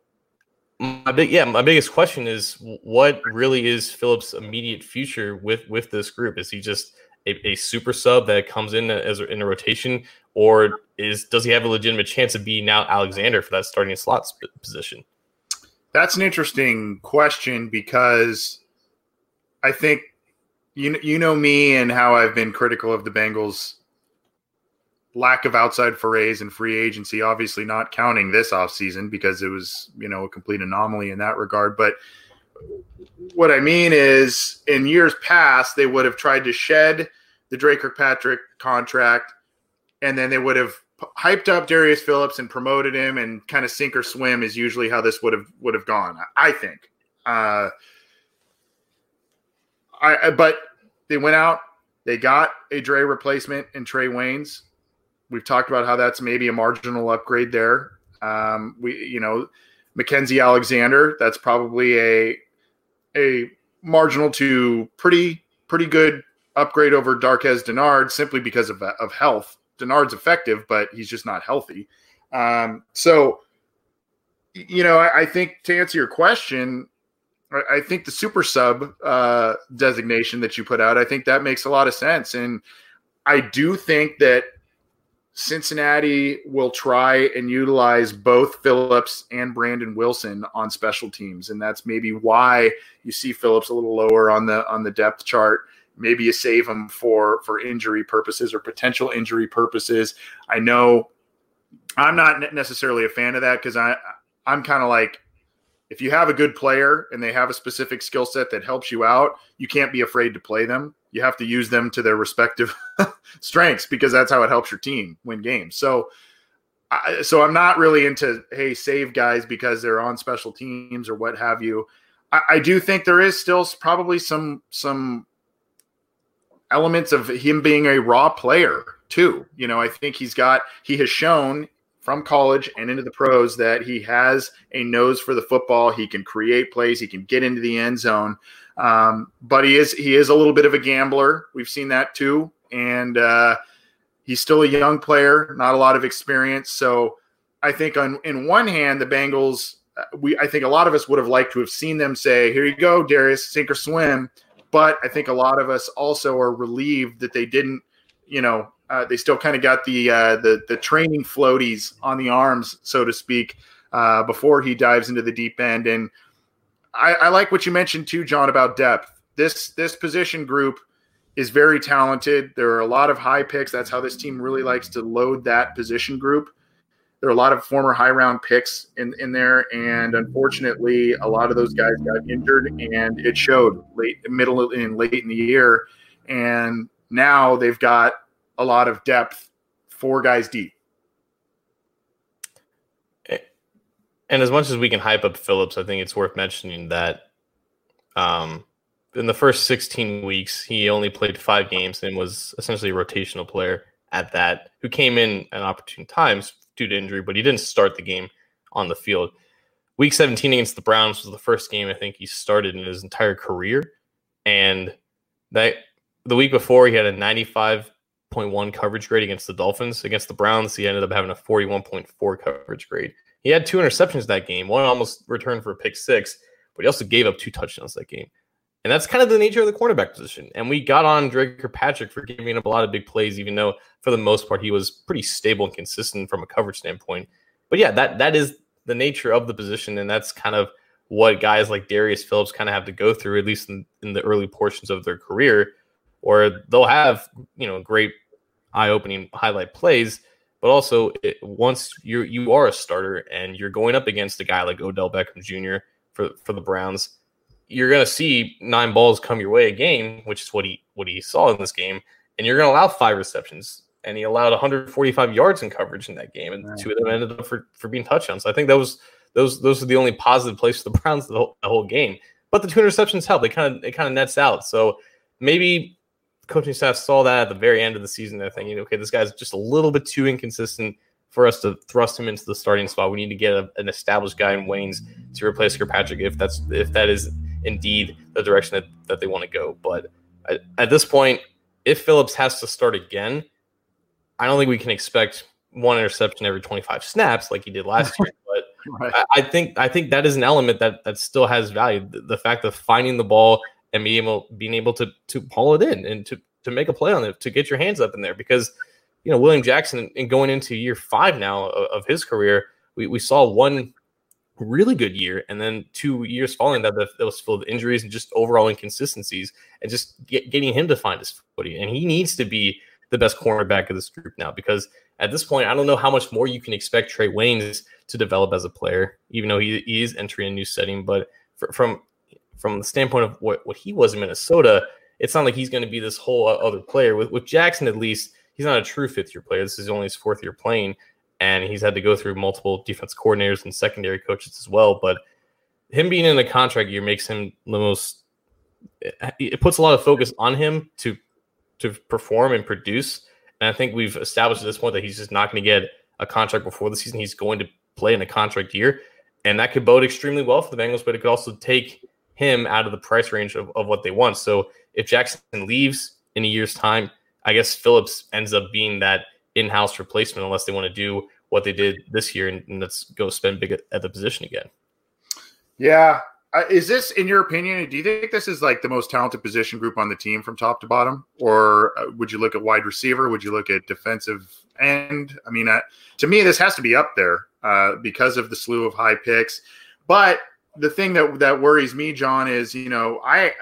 my big, yeah, my biggest question is, what really is Phillips' immediate future with, with this group? Is he just a, a super sub that comes in as a, in a rotation, or is does he have a legitimate chance of being now Alexander for that starting slot position? That's an interesting question, because I think you you know me and how I've been critical of the Bengals' lack of outside forays and free agency, obviously not counting this offseason because it was, you know, a complete anomaly in that regard. But what I mean is, in years past, they would have tried to shed the Drake Kirkpatrick contract, and then they would have hyped up Darius Phillips and promoted him, and kind of sink or swim is usually how this would have would have gone, I think. Uh, I but they went out, they got a Dre replacement in Trae Waynes. We've talked about how that's maybe a marginal upgrade there. Um, we, you know, Mackensie Alexander, that's probably a a marginal to pretty pretty good upgrade over Darqueze Dennard, simply because of of health. Dennard's effective, but he's just not healthy. Um, so, you know, I, I think to answer your question, I, I think the super sub uh, designation that you put out, I think that makes a lot of sense, and I do think that Cincinnati will try and utilize both Phillips and Brandon Wilson on special teams. And that's maybe why you see Phillips a little lower on the, on the depth chart. Maybe you save him for, for injury purposes or potential injury purposes. I know I'm not necessarily a fan of that, because I, I'm kind of like, if you have a good player and they have a specific skill set that helps you out, you can't be afraid to play them. You have to use them to their respective strengths, because that's how it helps your team win games. So, I, so I'm not really into, hey, save guys because they're on special teams or what have you. I, I do think there is still probably some, some elements of him being a raw player too. You know, I think he's got, he has shown from college and into the pros that he has a nose for the football. He can create plays. He can get into the end zone. Um, but he is, he is a little bit of a gambler. We've seen that too. And uh, he's still a young player, not a lot of experience. So I think on, in one hand, the Bengals, we, I think a lot of us would have liked to have seen them say, here you go, Darius, sink or swim. But I think a lot of us also are relieved that they didn't, you know, uh, they still kind of got the, uh, the, the training floaties on the arms, so to speak, uh, before he dives into the deep end. And I, I like what you mentioned too, John, about depth. This this position group is very talented. There are a lot of high picks. That's how this team really likes to load that position group. There are a lot of former high-round picks in, in there, and unfortunately, a lot of those guys got injured, and it showed late, middle, and late in the year. And now they've got a lot of depth, four guys deep. And as much as we can hype up Phillips, I think it's worth mentioning that um, in the first sixteen weeks, he only played five games and was essentially a rotational player at that, who came in at opportune times due to injury, but he didn't start the game on the field. Week seventeen against the Browns was the first game I think he started in his entire career. And that the week before, he had a ninety-five point one coverage grade against the Dolphins. Against the Browns, he ended up having a forty-one point four coverage grade. He had two interceptions that game. One almost returned for a pick six, but he also gave up two touchdowns that game. And that's kind of the nature of the cornerback position. And we got on Drake Kirkpatrick for giving up a lot of big plays, even though for the most part he was pretty stable and consistent from a coverage standpoint. But yeah, that that is the nature of the position, and that's kind of what guys like Darius Phillips kind of have to go through, at least in, in the early portions of their career, or they'll have, you know, great eye-opening highlight plays. But also, it, once you you are a starter and you're going up against a guy like Odell Beckham Junior for, for the Browns, you're going to see nine balls come your way a game, which is what he what he saw in this game. And you're going to allow five receptions. And he allowed one hundred forty-five yards in coverage in that game. And right. Two of them ended up for, for being touchdowns. So I think that was those those are the only positive plays for the Browns the whole, the whole game. But the two interceptions help. They kind of it kind of nets out. So maybe coaching staff saw that at the very end of the season. They're thinking, okay, this guy's just a little bit too inconsistent for us to thrust him into the starting spot, we need to get a, an established guy in Waynes to replace Kirkpatrick if that's if that is indeed the direction that, that they want to go. But I, at this point, if Phillips has to start again, I don't think we can expect one interception every twenty-five snaps like he did last year. But right. I, I think I think that is an element that that still has value. The, the fact of finding the ball and being able being able to to pull it in and to to make a play on it, to get your hands up in there, because you know, William Jackson, and going into year five now of, of his career, we, we saw one really good year and then two years following that that, that was filled with injuries and just overall inconsistencies, and just get, getting him to find his footing. And he needs to be the best cornerback of this group now, because at this point, I don't know how much more you can expect Trae Waynes to develop as a player, even though he, he is entering a new setting. But for, from from the standpoint of what, what he was in Minnesota, it's not like he's going to be this whole other player. With, with Jackson, at least, he's not a true fifth-year player. This is only his fourth year playing, and he's had to go through multiple defense coordinators and secondary coaches as well. But him being in a contract year makes him the most – it puts a lot of focus on him to to perform and produce. And I think we've established at this point that he's just not going to get a contract before the season. He's going to play in a contract year, and that could bode extremely well for the Bengals, but it could also take him out of the price range of, of what they want. So if Jackson leaves in a year's time, I guess Phillips ends up being that in-house replacement, unless they want to do what they did this year and, and let's go spend big at, at the position again. Yeah. Uh, is this, in your opinion, do you think this is like the most talented position group on the team from top to bottom? Or would you look at wide receiver? Would you look at defensive end? I mean, uh, to me, this has to be up there uh, because of the slew of high picks. But the thing that, that worries me, John, is, you know, I –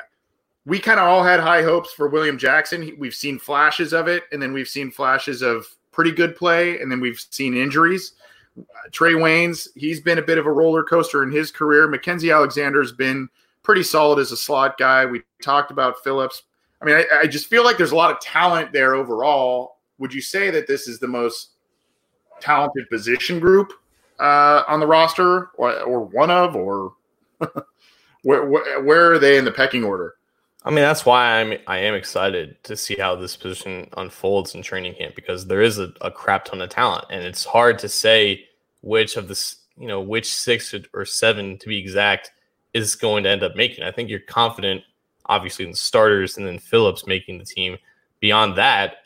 we kind of all had high hopes for William Jackson. We've seen flashes of it, and then we've seen flashes of pretty good play, and then we've seen injuries. Uh, Trae Waynes, he's been a bit of a roller coaster in his career. Mackensie Alexander's been pretty solid as a slot guy. We talked about Phillips. I mean, I, I just feel like there's a lot of talent there overall. Would you say that this is the most talented position group uh, on the roster, or, or one of, or where, where, where are they in the pecking order? I mean, that's why I'm I am excited to see how this position unfolds in training camp, because there is a, a crap ton of talent, and it's hard to say which of this, you know, which six or seven to be exact is going to end up making. I think you're confident, obviously, in the starters and then Phillips making the team. Beyond that,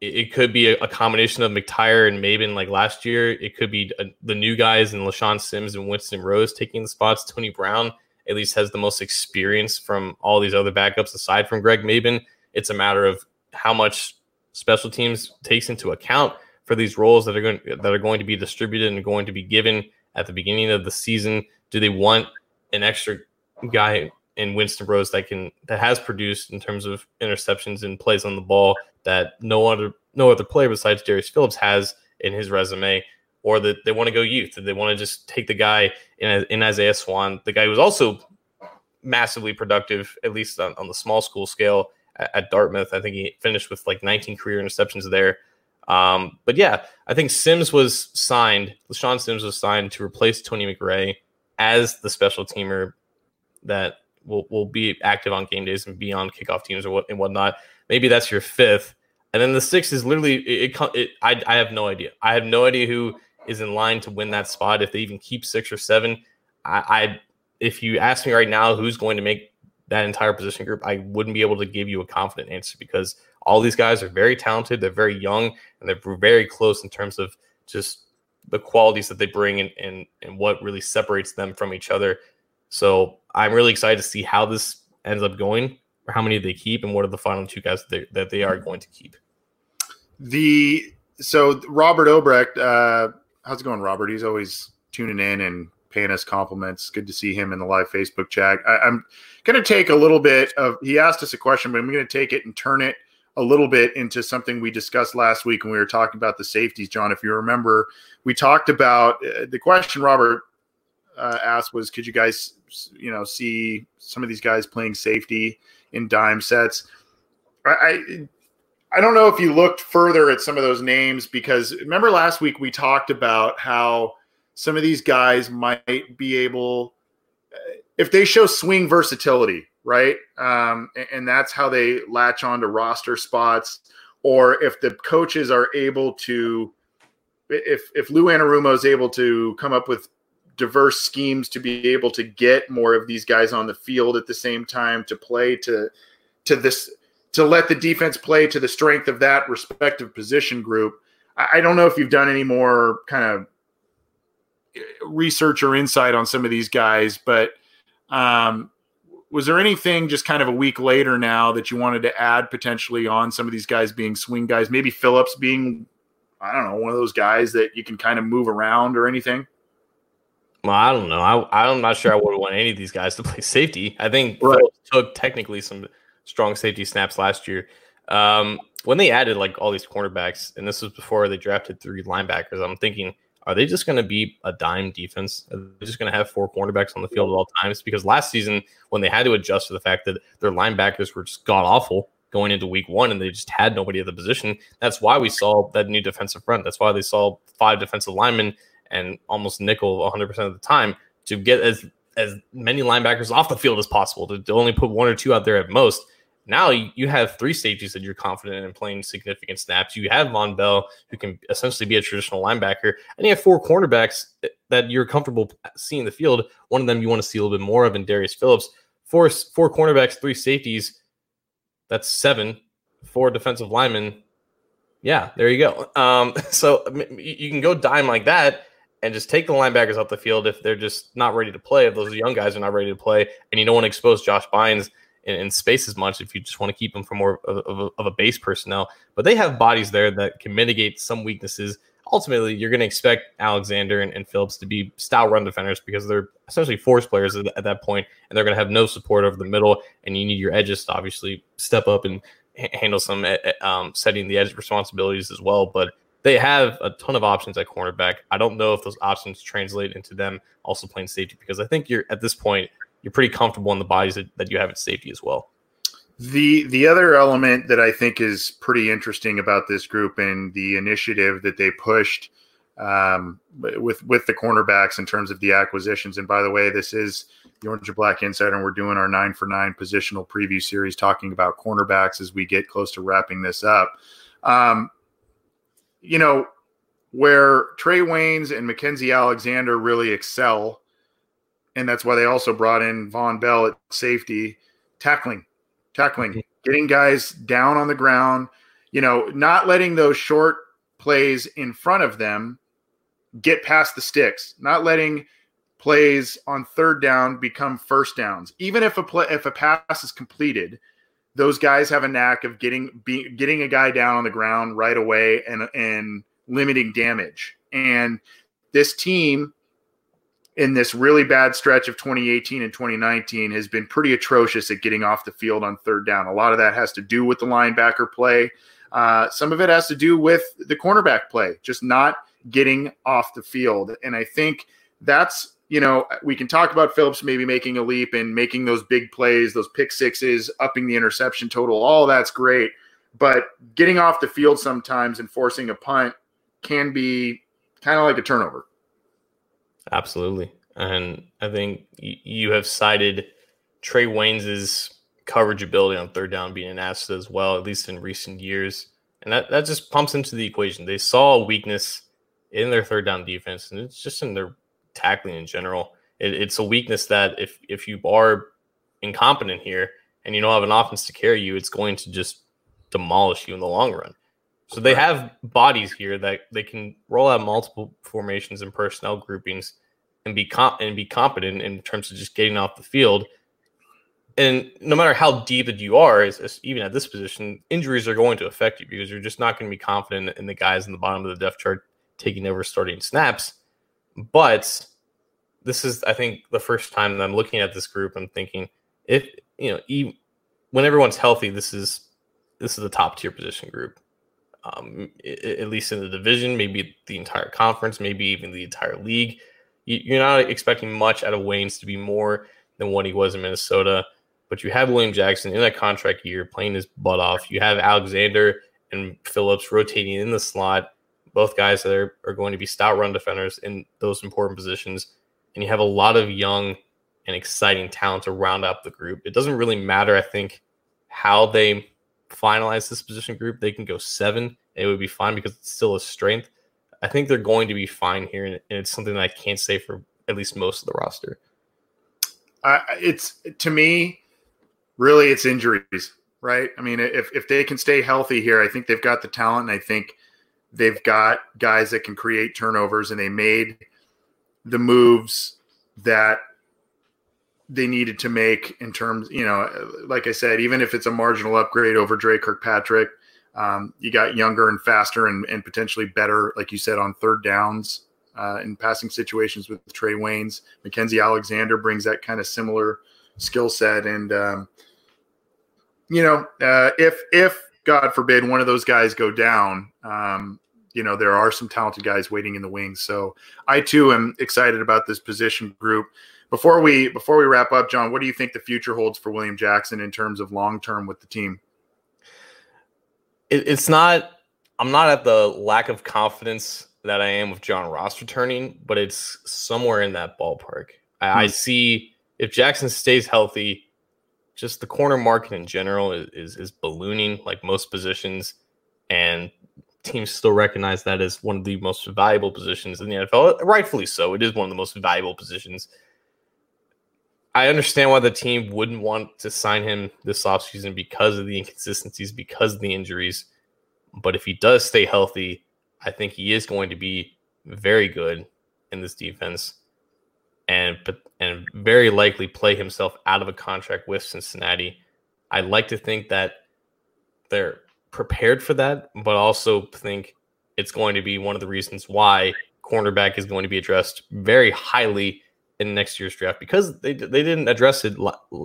it, it could be a, a combination of McTire and Mabin like last year. It could be a, the new guys and LeShaun Sims and Winston Rose taking the spots. Tony Brown at least has the most experience from all these other backups aside from Greg Mabin. It's a matter of how much special teams takes into account for these roles that are going that are going to be distributed and going to be given at the beginning of the season. Do they want an extra guy in Winston Rose that can that has produced in terms of interceptions and plays on the ball that no other no other player besides Darius Phillips has in his resume? Or that they want to go youth, that they want to just take the guy in, in Isaiah Swan, the guy who was also massively productive, at least on, on the small school scale at, at Dartmouth. I think he finished with like nineteen career interceptions there. Um, but yeah, I think Sims was signed, LeShaun Sims was signed to replace Tony McRae as the special teamer that will, will be active on game days and be on kickoff teams or what, and whatnot. Maybe that's your fifth. And then the sixth is literally, it. it, it I, I have no idea. I have no idea who is in line to win that spot, if they even keep six or seven. I, I if you ask me right now who's going to make that entire position group, I wouldn't be able to give you a confident answer, because all these guys are very talented, they're very young, and they're very close in terms of just the qualities that they bring and, and, and what really separates them from each other. So I'm really excited to see how this ends up going, or how many they keep, and what are the final two guys that they, that they are going to keep. The So Robert Obrecht, uh, how's it going, Robert? He's always tuning in and paying us compliments. Good to see him in the live Facebook chat. I, I'm going to take a little bit of – he asked us a question, but I'm going to take it and turn it a little bit into something we discussed last week when we were talking about the safeties, John. If you remember, we talked about uh, – the question Robert uh, asked was, could you guys, you know, see some of these guys playing safety in dime sets? I, I – I don't know if you looked further at some of those names, because remember last week we talked about how some of these guys might be able, if they show swing versatility, right? Um, and that's how they latch on to roster spots. Or if the coaches are able to if if Lou Anarumo is able to come up with diverse schemes to be able to get more of these guys on the field at the same time to play to to this to let the defense play to the strength of that respective position group. I don't know if you've done any more kind of research or insight on some of these guys, but um, was there anything just kind of a week later now that you wanted to add potentially on some of these guys being swing guys, maybe Phillips being, I don't know, one of those guys that you can kind of move around or anything? Well, I don't know. I, I'm not sure I would want any of these guys to play safety. I think right. Phillips took technically some strong safety snaps last year. Um, when they added like all these cornerbacks, and this was before they drafted three linebackers, I'm thinking, are they just going to be a dime defense? Are they just going to have four cornerbacks on the field at all times? Because last season, when they had to adjust to the fact that their linebackers were just god-awful going into week one and they just had nobody at the position, that's why we saw that new defensive front. That's why they saw five defensive linemen and almost nickel one hundred percent of the time to get as as many linebackers off the field as possible, to, to only put one or two out there at most. Now you have three safeties that you're confident in playing significant snaps. You have Von Bell, who can essentially be a traditional linebacker, and you have four cornerbacks that you're comfortable seeing the field. One of them you want to see a little bit more of in Darius Phillips. Four, four cornerbacks, three safeties. That's seven. Four defensive linemen. Yeah, there you go. Um, so you can go dime like that and just take the linebackers off the field if they're just not ready to play, if those young guys are not ready to play, and you don't want to expose Josh Bynes In, in space as much if you just want to keep them from more of, of, of a base personnel. But they have bodies there that can mitigate some weaknesses. Ultimately, you're going to expect Alexander and, and Phillips to be style run defenders because they're essentially force players at, at that point, and they're going to have no support over the middle, and you need your edges to obviously step up and h- handle some um, setting the edge responsibilities as well. But they have a ton of options at cornerback. I don't know if those options translate into them also playing safety because I think you're at this point – you're pretty comfortable in the bodies that, that you have at safety as well. The the other element that I think is pretty interesting about this group and the initiative that they pushed um, with with the cornerbacks in terms of the acquisitions. And by the way, this is the Orange and Black Insider, and we're doing our nine for nine positional preview series talking about cornerbacks as we get close to wrapping this up. Um, you know, where Trae Waynes and Mackensie Alexander really excel, and that's why they also brought in Von Bell at safety, tackling, tackling, getting guys down on the ground, you know, not letting those short plays in front of them get past the sticks, not letting plays on third down become first downs. Even if a play, if a pass is completed, those guys have a knack of getting be, getting a guy down on the ground right away and and limiting damage. And this team, in this really bad stretch of twenty eighteen and twenty nineteen, has been pretty atrocious at getting off the field on third down. A lot of that has to do with the linebacker play. Uh, some of it has to do with the cornerback play, just not getting off the field. And I think that's, you know, we can talk about Phillips maybe making a leap and making those big plays, those pick sixes, upping the interception total, all that's great. But getting off the field sometimes and forcing a punt can be kind of like a turnover. Absolutely. And I think you have cited Trae Waynes' coverage ability on third down being an asset as well, at least in recent years. And that, that just pumps into the equation. They saw a weakness in their third down defense, and it's just in their tackling in general. It, it's a weakness that if, if you are incompetent here and you don't have an offense to carry you, it's going to just demolish you in the long run. So they have bodies here that they can roll out multiple formations and personnel groupings and be comp- and be competent in terms of just getting off the field. And no matter how deep that you are, it's, it's, even at this position, injuries are going to affect you because you're just not going to be confident in the guys in the bottom of the depth chart taking over starting snaps. But this is, I think, the first time that I'm looking at this group and thinking, if you know, even, when everyone's healthy, this is this is the top tier position group. Um, at least in the division, maybe the entire conference, maybe even the entire league. You're not expecting much out of Waynes to be more than what he was in Minnesota, but you have William Jackson in that contract year playing his butt off. You have Alexander and Phillips rotating in the slot. Both guys that are, are going to be stout run defenders in those important positions. And you have a lot of young and exciting talent to round up the group. It doesn't really matter, I think, how they finalize this position group. They can go seven, it would be fine because it's still a strength. I think they're going to be fine here, and it's something that I can't say for at least most of the roster. Uh, it's to me, really, it's injuries, right? I mean, if if they can stay healthy here, I think they've got the talent, and I think they've got guys that can create turnovers, and they made the moves that they needed to make in terms, you know, like I said, even if it's a marginal upgrade over Drake Kirkpatrick, um, you got younger and faster and, and potentially better, like you said, on third downs uh, in passing situations with Trae Waynes. Mackensie Alexander brings that kind of similar skill set. And, um, you know, uh, if, if God forbid, one of those guys go down, um, you know, there are some talented guys waiting in the wings. So I too am excited about this position group. Before we before we wrap up, John, what do you think the future holds for William Jackson in terms of long term with the team? It, it's not I'm not at the lack of confidence that I am with John Ross returning, but it's somewhere in that ballpark. I, mm-hmm. I see if Jackson stays healthy, just the corner market in general is, is is ballooning like most positions, and teams still recognize that as one of the most valuable positions in the N F L. Rightfully so. It is one of the most valuable positions. I understand why the team wouldn't want to sign him this offseason because of the inconsistencies, because of the injuries. But if he does stay healthy, I think he is going to be very good in this defense and and very likely play himself out of a contract with Cincinnati. I like to think that they're prepared for that, but also think it's going to be one of the reasons why cornerback is going to be addressed very highly in next year's draft, because they they didn't address it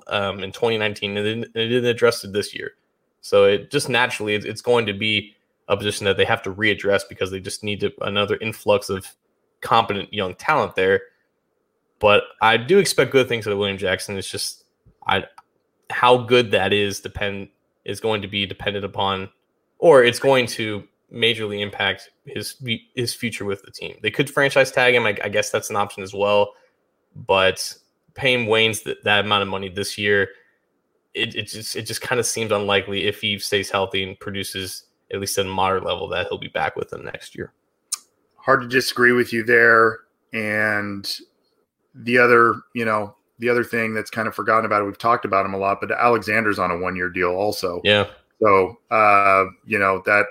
um, in twenty nineteen, and they didn't, they didn't address it this year. So it just naturally, it's going to be a position that they have to readdress because they just need to, another influx of competent young talent there. But I do expect good things out of William Jackson. It's just I how good that is depend is going to be dependent upon, or it's going to majorly impact his his future with the team. They could franchise tag him. I, I guess that's an option as well. But paying Waynes th- that amount of money this year, it, it just it just kind of seems unlikely. If he stays healthy and produces at least at a moderate level, that he'll be back with them next year. Hard to disagree with you there. And the other, you know, the other thing that's kind of forgotten about it, we've talked about him a lot, but Alexander's on a one-year deal also. Yeah. So uh, you know that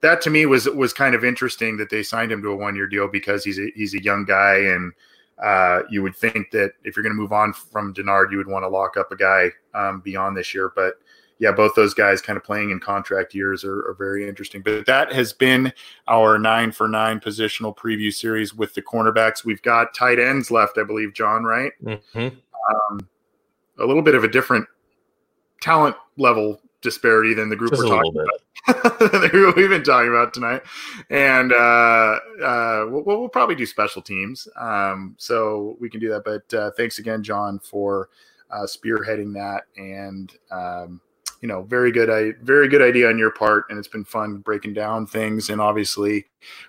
that to me was was kind of interesting that they signed him to a one-year deal because he's a, he's a young guy and. Uh, you would think that if you're going to move on from Dennard, you would want to lock up a guy um, beyond this year. But, yeah, both those guys kind of playing in contract years are, are very interesting. But that has been our nine for nine positional preview series with the cornerbacks. We've got tight ends left, I believe, John, right? Mm-hmm. Um, a little bit of a different talent level disparity than the group Just we're talking about. The group we've been talking about tonight. And uh, uh, we'll, we'll probably do special teams. Um, so we can do that. But uh, thanks again, John, for uh, spearheading that. And, um, you know, very good, I, very good idea on your part. And it's been fun breaking down things. And obviously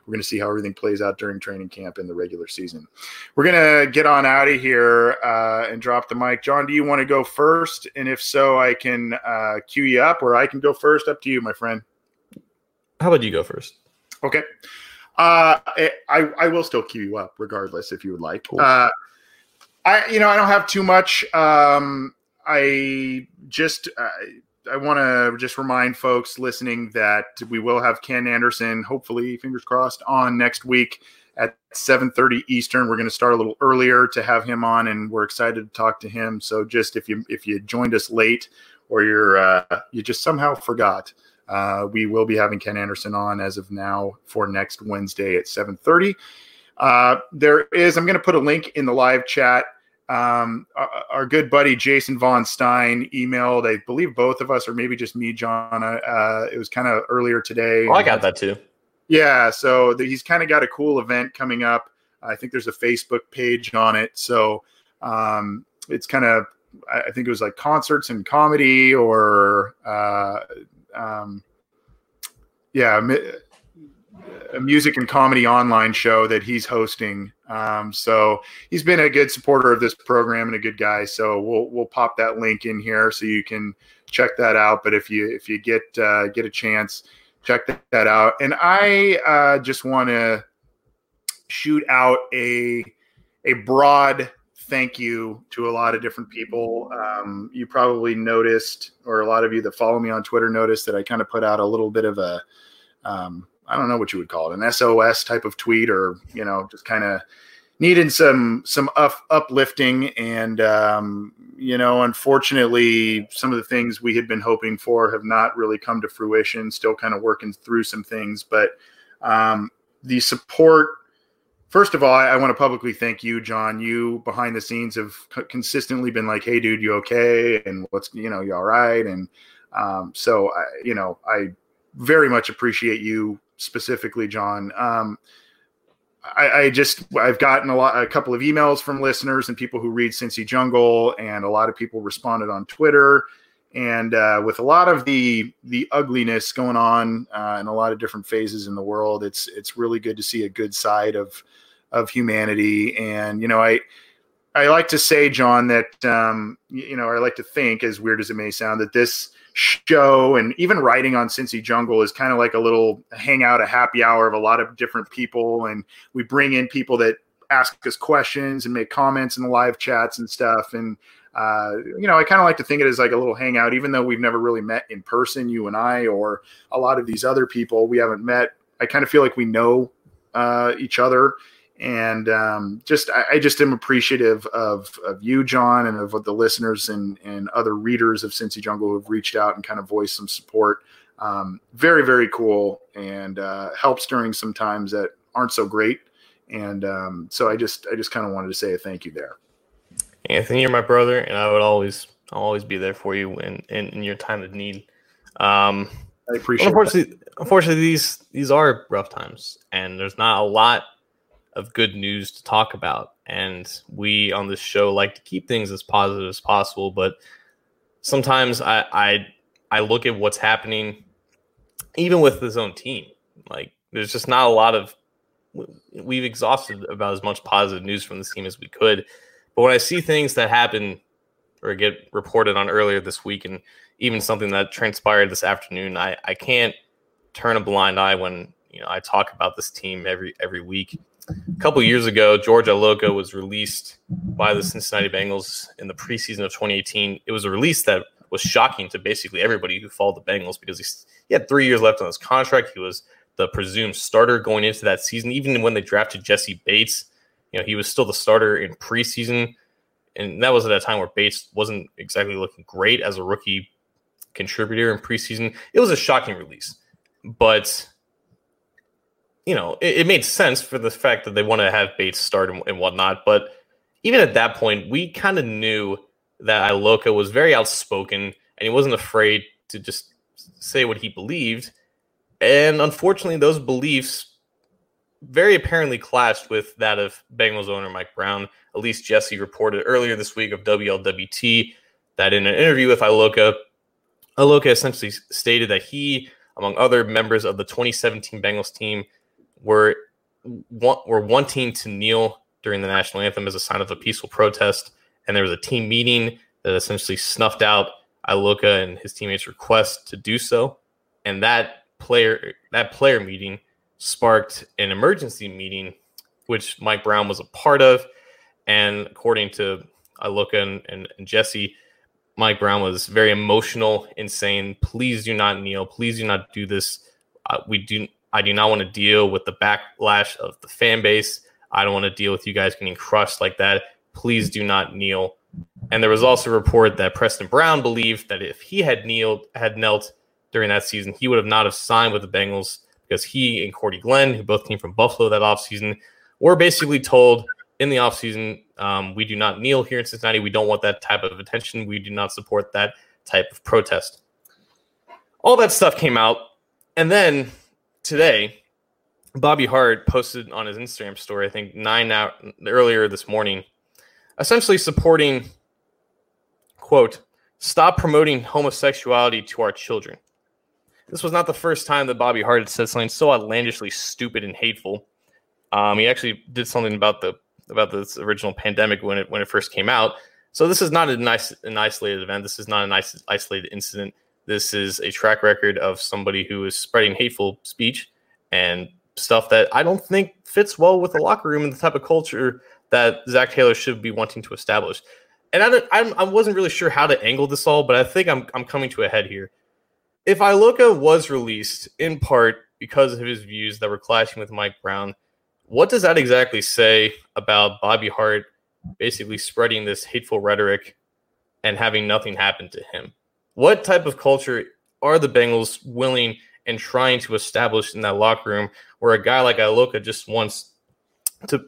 we're going to see how everything plays out during training camp in the regular season. We're going to get on out of here uh, and drop the mic. John, do you want to go first? And if so, I can uh, cue you up, or I can go first. Up to you, my friend. How about you go first? Okay. Uh, I, I will still cue you up regardless if you would like. Cool. Uh, I, you know, I don't have too much. Um, I just, uh, I want to just remind folks listening that we will have Ken Anderson, hopefully, fingers crossed, on next week at seven thirty Eastern. We're going to start a little earlier to have him on, and we're excited to talk to him. So just if you if you joined us late or you're uh, you just somehow forgot, uh, we will be having Ken Anderson on as of now for next Wednesday at seven thirty. Uh, there is, I'm going to put a link in the live chat. Um, our good buddy Jason Von Stein emailed, I believe both of us, or maybe just me, John. Uh, it was kind of earlier today. Oh, I got that too. Yeah, so the, he's kind of got a cool event coming up. I think there's a Facebook page on it. So um, it's kind of, I think it was like concerts and comedy, or uh, um, yeah, a music and comedy online show that he's hosting. Um, so he's been a good supporter of this program and a good guy. So we'll, we'll pop that link in here so you can check that out. But if you, if you get, uh, get a chance, check that out. And I uh, just want to shoot out a a broad thank you to a lot of different people. Um, you probably noticed, or a lot of you that follow me on Twitter noticed, that I kind of put out a little bit of a, um, I don't know what you would call it, an S O S type of tweet, or, you know, just kind of needing some, some up, uplifting. And, um, you know, unfortunately, some of the things we had been hoping for have not really come to fruition, still kind of working through some things. But um, the support, first of all, I, I want to publicly thank you, John. You behind the scenes have co- consistently been like, hey, dude, you okay? And what's, you know, you all right? And um, so, I, you know, I very much appreciate you specifically, John. Um, I, I just, I've gotten a lot, a couple of emails from listeners and people who read Cincy Jungle, and a lot of people responded on Twitter. And uh, with a lot of the the ugliness going on uh, in a lot of different phases in the world, it's it's really good to see a good side of of humanity. And, you know, I I like to say, John, that, um, you know, I like to think, as weird as it may sound, that this show and even writing on Cincy Jungle is kind of like a little hangout, a happy hour of a lot of different people. And we bring in people that ask us questions and make comments in the live chats and stuff. And, uh, you know, I kind of like to think it as like a little hangout, even though we've never really met in person, you and I, or a lot of these other people we haven't met. I kind of feel like we know uh, each other. And um, just, I, I just am appreciative of, of you, John, and of, of the listeners and, and other readers of Cincy Jungle who have reached out and kind of voiced some support. Um, very, very cool, and uh, helps during some times that aren't so great. And um, so I just, I just kind of wanted to say a thank you there. Anthony, you're my brother, and I would always, I'll always be there for you in, in, in your time of need. Um, I appreciate. Unfortunately, that. unfortunately, these these are rough times, and there's not a lot of good news to talk about. And we on this show like to keep things as positive as possible, but sometimes I I, I look at what's happening, even with his own team. Like, there's just not a lot of. We've exhausted about as much positive news from this team as we could. But when I see things that happen or get reported on earlier this week, and even something that transpired this afternoon, I, I can't turn a blind eye when, you know, I talk about this team every every week. A couple years ago, George Iloka was released by the Cincinnati Bengals in the preseason of twenty eighteen. It was a release that was shocking to basically everybody who followed the Bengals, because he, he had three years left on his contract. He was the presumed starter going into that season. Even when they drafted Jesse Bates, you know, he was still the starter in preseason, and that was at a time where Bates wasn't exactly looking great as a rookie contributor in preseason. It was a shocking release, but, you know, it, it made sense for the fact that they wanted to have Bates start and, and whatnot. But even at that point, we kind of knew that Iloka was very outspoken, and he wasn't afraid to just say what he believed. And unfortunately, those beliefs very apparently clashed with that of Bengals owner Mike Brown. At least Jesse reported earlier this week of W L W T that in an interview with Iloka, Iloka essentially stated that he, among other members of the twenty seventeen Bengals team, were were wanting to kneel during the national anthem as a sign of a peaceful protest. And there was a team meeting that essentially snuffed out Iloka and his teammates' request to do so. And that player that player meeting sparked an emergency meeting, which Mike Brown was a part of. And according to Iloka and, and, and Jesse, Mike Brown was very emotional in saying, please do not kneel. Please do not do this. Uh, we do. I do not want to deal with the backlash of the fan base. I don't want to deal with you guys getting crushed like that. Please do not kneel. And there was also a report that Preston Brown believed that if he had kneeled, had knelt during that season, he would have not have signed with the Bengals, because he and Cordy Glenn, who both came from Buffalo that offseason, were basically told in the offseason, um, we do not kneel here in Cincinnati. We don't want that type of attention. We do not support that type of protest. All that stuff came out. And then today, Bobby Hart posted on his Instagram story, I think nine hours earlier this morning, essentially supporting, quote, stop promoting homosexuality to our children. This was not the first time that Bobby Hart had said something so outlandishly stupid and hateful. Um, he actually did something about the about this original pandemic when it when it first came out. So this is not an, is- an isolated event. This is not an is- isolated incident. This is a track record of somebody who is spreading hateful speech and stuff that I don't think fits well with the locker room and the type of culture that Zach Taylor should be wanting to establish. And I don't, I'm, I wasn't really sure how to angle this all, but I think I'm I'm coming to a head here. If Iloka was released in part because of his views that were clashing with Mike Brown, what does that exactly say about Bobby Hart basically spreading this hateful rhetoric and having nothing happen to him? What type of culture are the Bengals willing and trying to establish in that locker room where a guy like Iloka just wants to,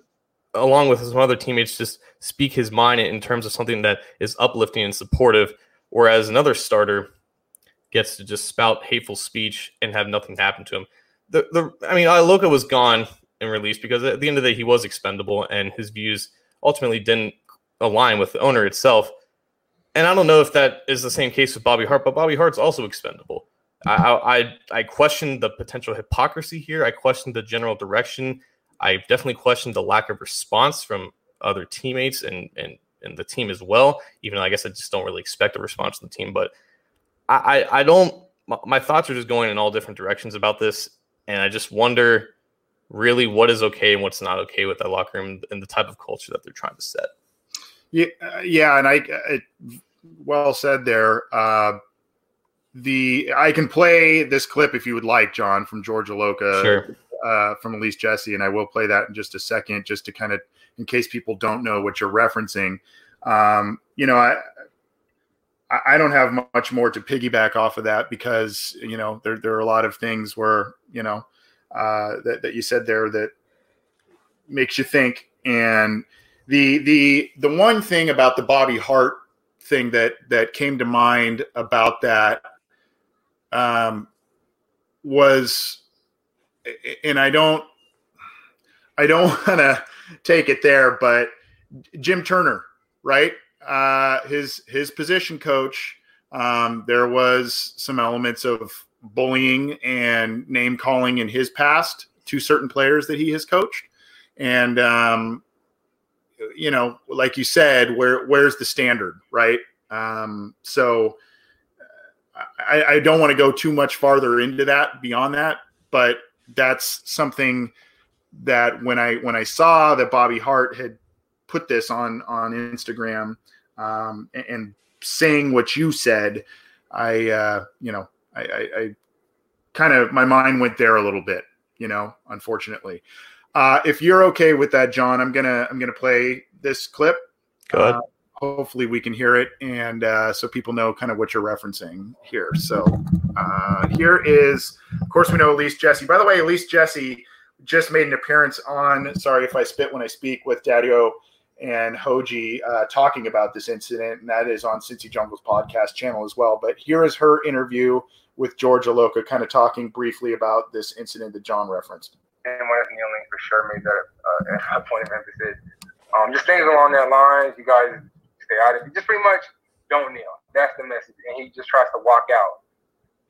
along with his other teammates, just speak his mind in terms of something that is uplifting and supportive, whereas another starter gets to just spout hateful speech and have nothing happen to him? The, the, I mean, Iloka was gone and released because at the end of the day, he was expendable and his views ultimately didn't align with the owner itself. And I don't know if that is the same case with Bobby Hart, but Bobby Hart's also expendable. I, I, I questioned the potential hypocrisy here. I questioned the general direction. I definitely questioned the lack of response from other teammates and, and, and the team as well, even though I guess I just don't really expect a response from the team. But I, I, I don't – my thoughts are just going in all different directions about this, and I just wonder really what is okay and what's not okay with that locker room and the type of culture that they're trying to set. Yeah, uh, yeah, and I, I well said there. Uh, the I can play this clip if you would like, John, from George Iloka, sure. uh, from Elise Jesse, and I will play that in just a second, just to kind of in case people don't know what you're referencing. Um, you know, I I don't have much more to piggyback off of that because you know there there are a lot of things where you know uh, that that you said there that makes you think. And The the the one thing about the Bobby Hart thing that that came to mind about that um, was, and I don't I don't want to take it there, but Jim Turner, right? Uh, his his position coach. Um, there was some elements of bullying and name calling in his past to certain players that he has coached, and. Um, You know, like you said, where where's the standard, right? Um, so I, I don't want to go too much farther into that beyond that, but that's something that when I when I saw that Bobby Hart had put this on on Instagram um, and, and saying what you said, I uh, you know I, I, I kind of my mind went there a little bit, you know, unfortunately. Uh, if you're okay with that, John, I'm gonna I'm gonna play this clip. Go ahead. Uh, hopefully, we can hear it, and uh, so people know kind of what you're referencing here. So uh, here is, of course, we know Elise Jesse. By the way, Elise Jesse just made an appearance on Sorry If I Spit When I Speak with Daddio and Hoji uh, talking about this incident, and that is on Cincy Jungle's podcast channel as well. But here is her interview with George Iloka, kind of talking briefly about this incident that John referenced. And when it's kneeling, for sure, made that uh, a point of emphasis. Um, just things along that lines. You guys stay out of it. Just pretty much don't kneel. That's the message. And he just tries to walk out.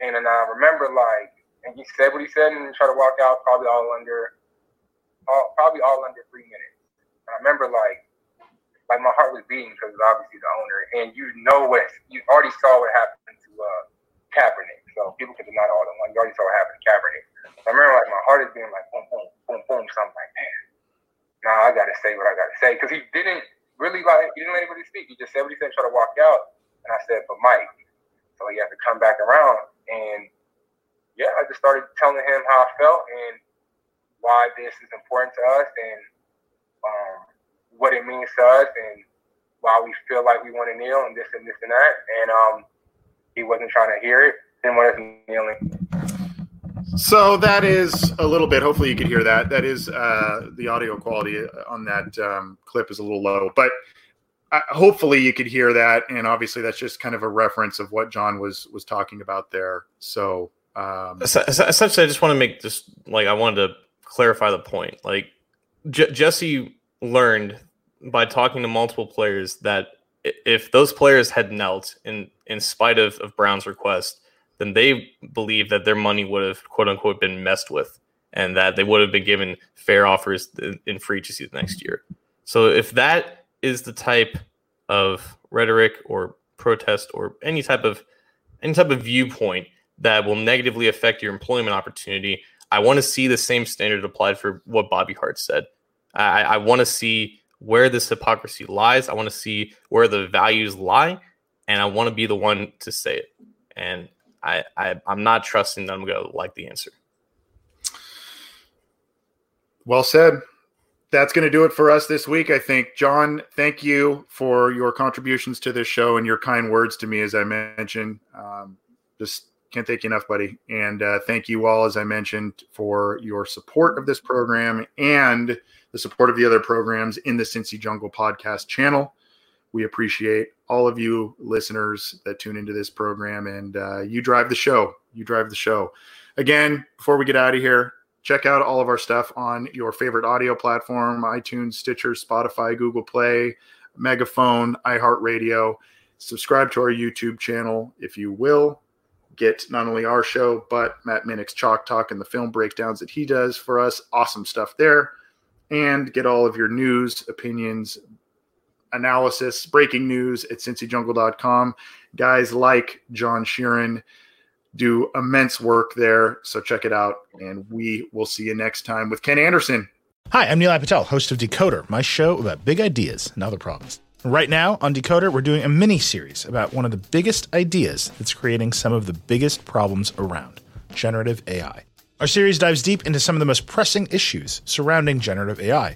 And then I remember, like, and he said what he said and tried to walk out probably all under, all, probably all under three minutes. And I remember, like, like my heart was beating because it was obviously the owner. And you know what, you already saw what happened to uh, Kaepernick. So people could deny all the one. You already saw what happened to Kaepernick. I remember, like, my heart is being like boom, boom, boom, boom. So I'm like, man, nah, I gotta say what I gotta say, because he didn't really like he didn't let anybody speak. He just said what he said, try to walk out. And I said, but Mike, so he had to come back around. And yeah, I just started telling him how I felt and why this is important to us and um, what it means to us and why we feel like we want to kneel and this and this and that. And um, he wasn't trying to hear it. Didn't want us kneeling. So that is a little bit, hopefully you could hear that. That is uh, the audio quality on that um, clip is a little low, but I, hopefully you could hear that. And obviously that's just kind of a reference of what John was, was talking about there. So um, essentially I just want to make this, like, I wanted to clarify the point. Like J- Jesse learned by talking to multiple players that if those players had knelt in, in spite of, of Brown's request, then they believe that their money would have, quote unquote, been messed with and that they would have been given fair offers in free agency the next year. So if that is the type of rhetoric or protest or any type of any type of viewpoint that will negatively affect your employment opportunity, I want to see the same standard applied for what Bobby Hart said. I, I want to see where this hypocrisy lies. I want to see where the values lie, and I want to be the one to say it. And I, I, I'm not trusting that I'm going to like the answer. Well said. That's going to do it for us this week, I think. John, thank you for your contributions to this show and your kind words to me, as I mentioned. Um, just can't thank you enough, buddy. And uh, thank you all, as I mentioned, for your support of this program and the support of the other programs in the Cincy Jungle podcast channel. We appreciate all of you listeners that tune into this program, and uh, you drive the show. You drive the show. Again, before we get out of here, check out all of our stuff on your favorite audio platform, iTunes, Stitcher, Spotify, Google Play, Megaphone, iHeartRadio. Subscribe to our YouTube channel if you will. Get not only our show, but Matt Minnick's Chalk Talk and the film breakdowns that he does for us. Awesome stuff there. And get all of your news, opinions, analysis, breaking news at cincy jungle dot com. Guys like John Sheeran do immense work there, so check it out, and we will see you next time with Ken Anderson. Hi, I'm Nilay Patel, host of Decoder, my show about big ideas and other problems. Right now on Decoder, we're doing a mini-series about one of the biggest ideas that's creating some of the biggest problems around, generative A I. Our series dives deep into some of the most pressing issues surrounding generative A I,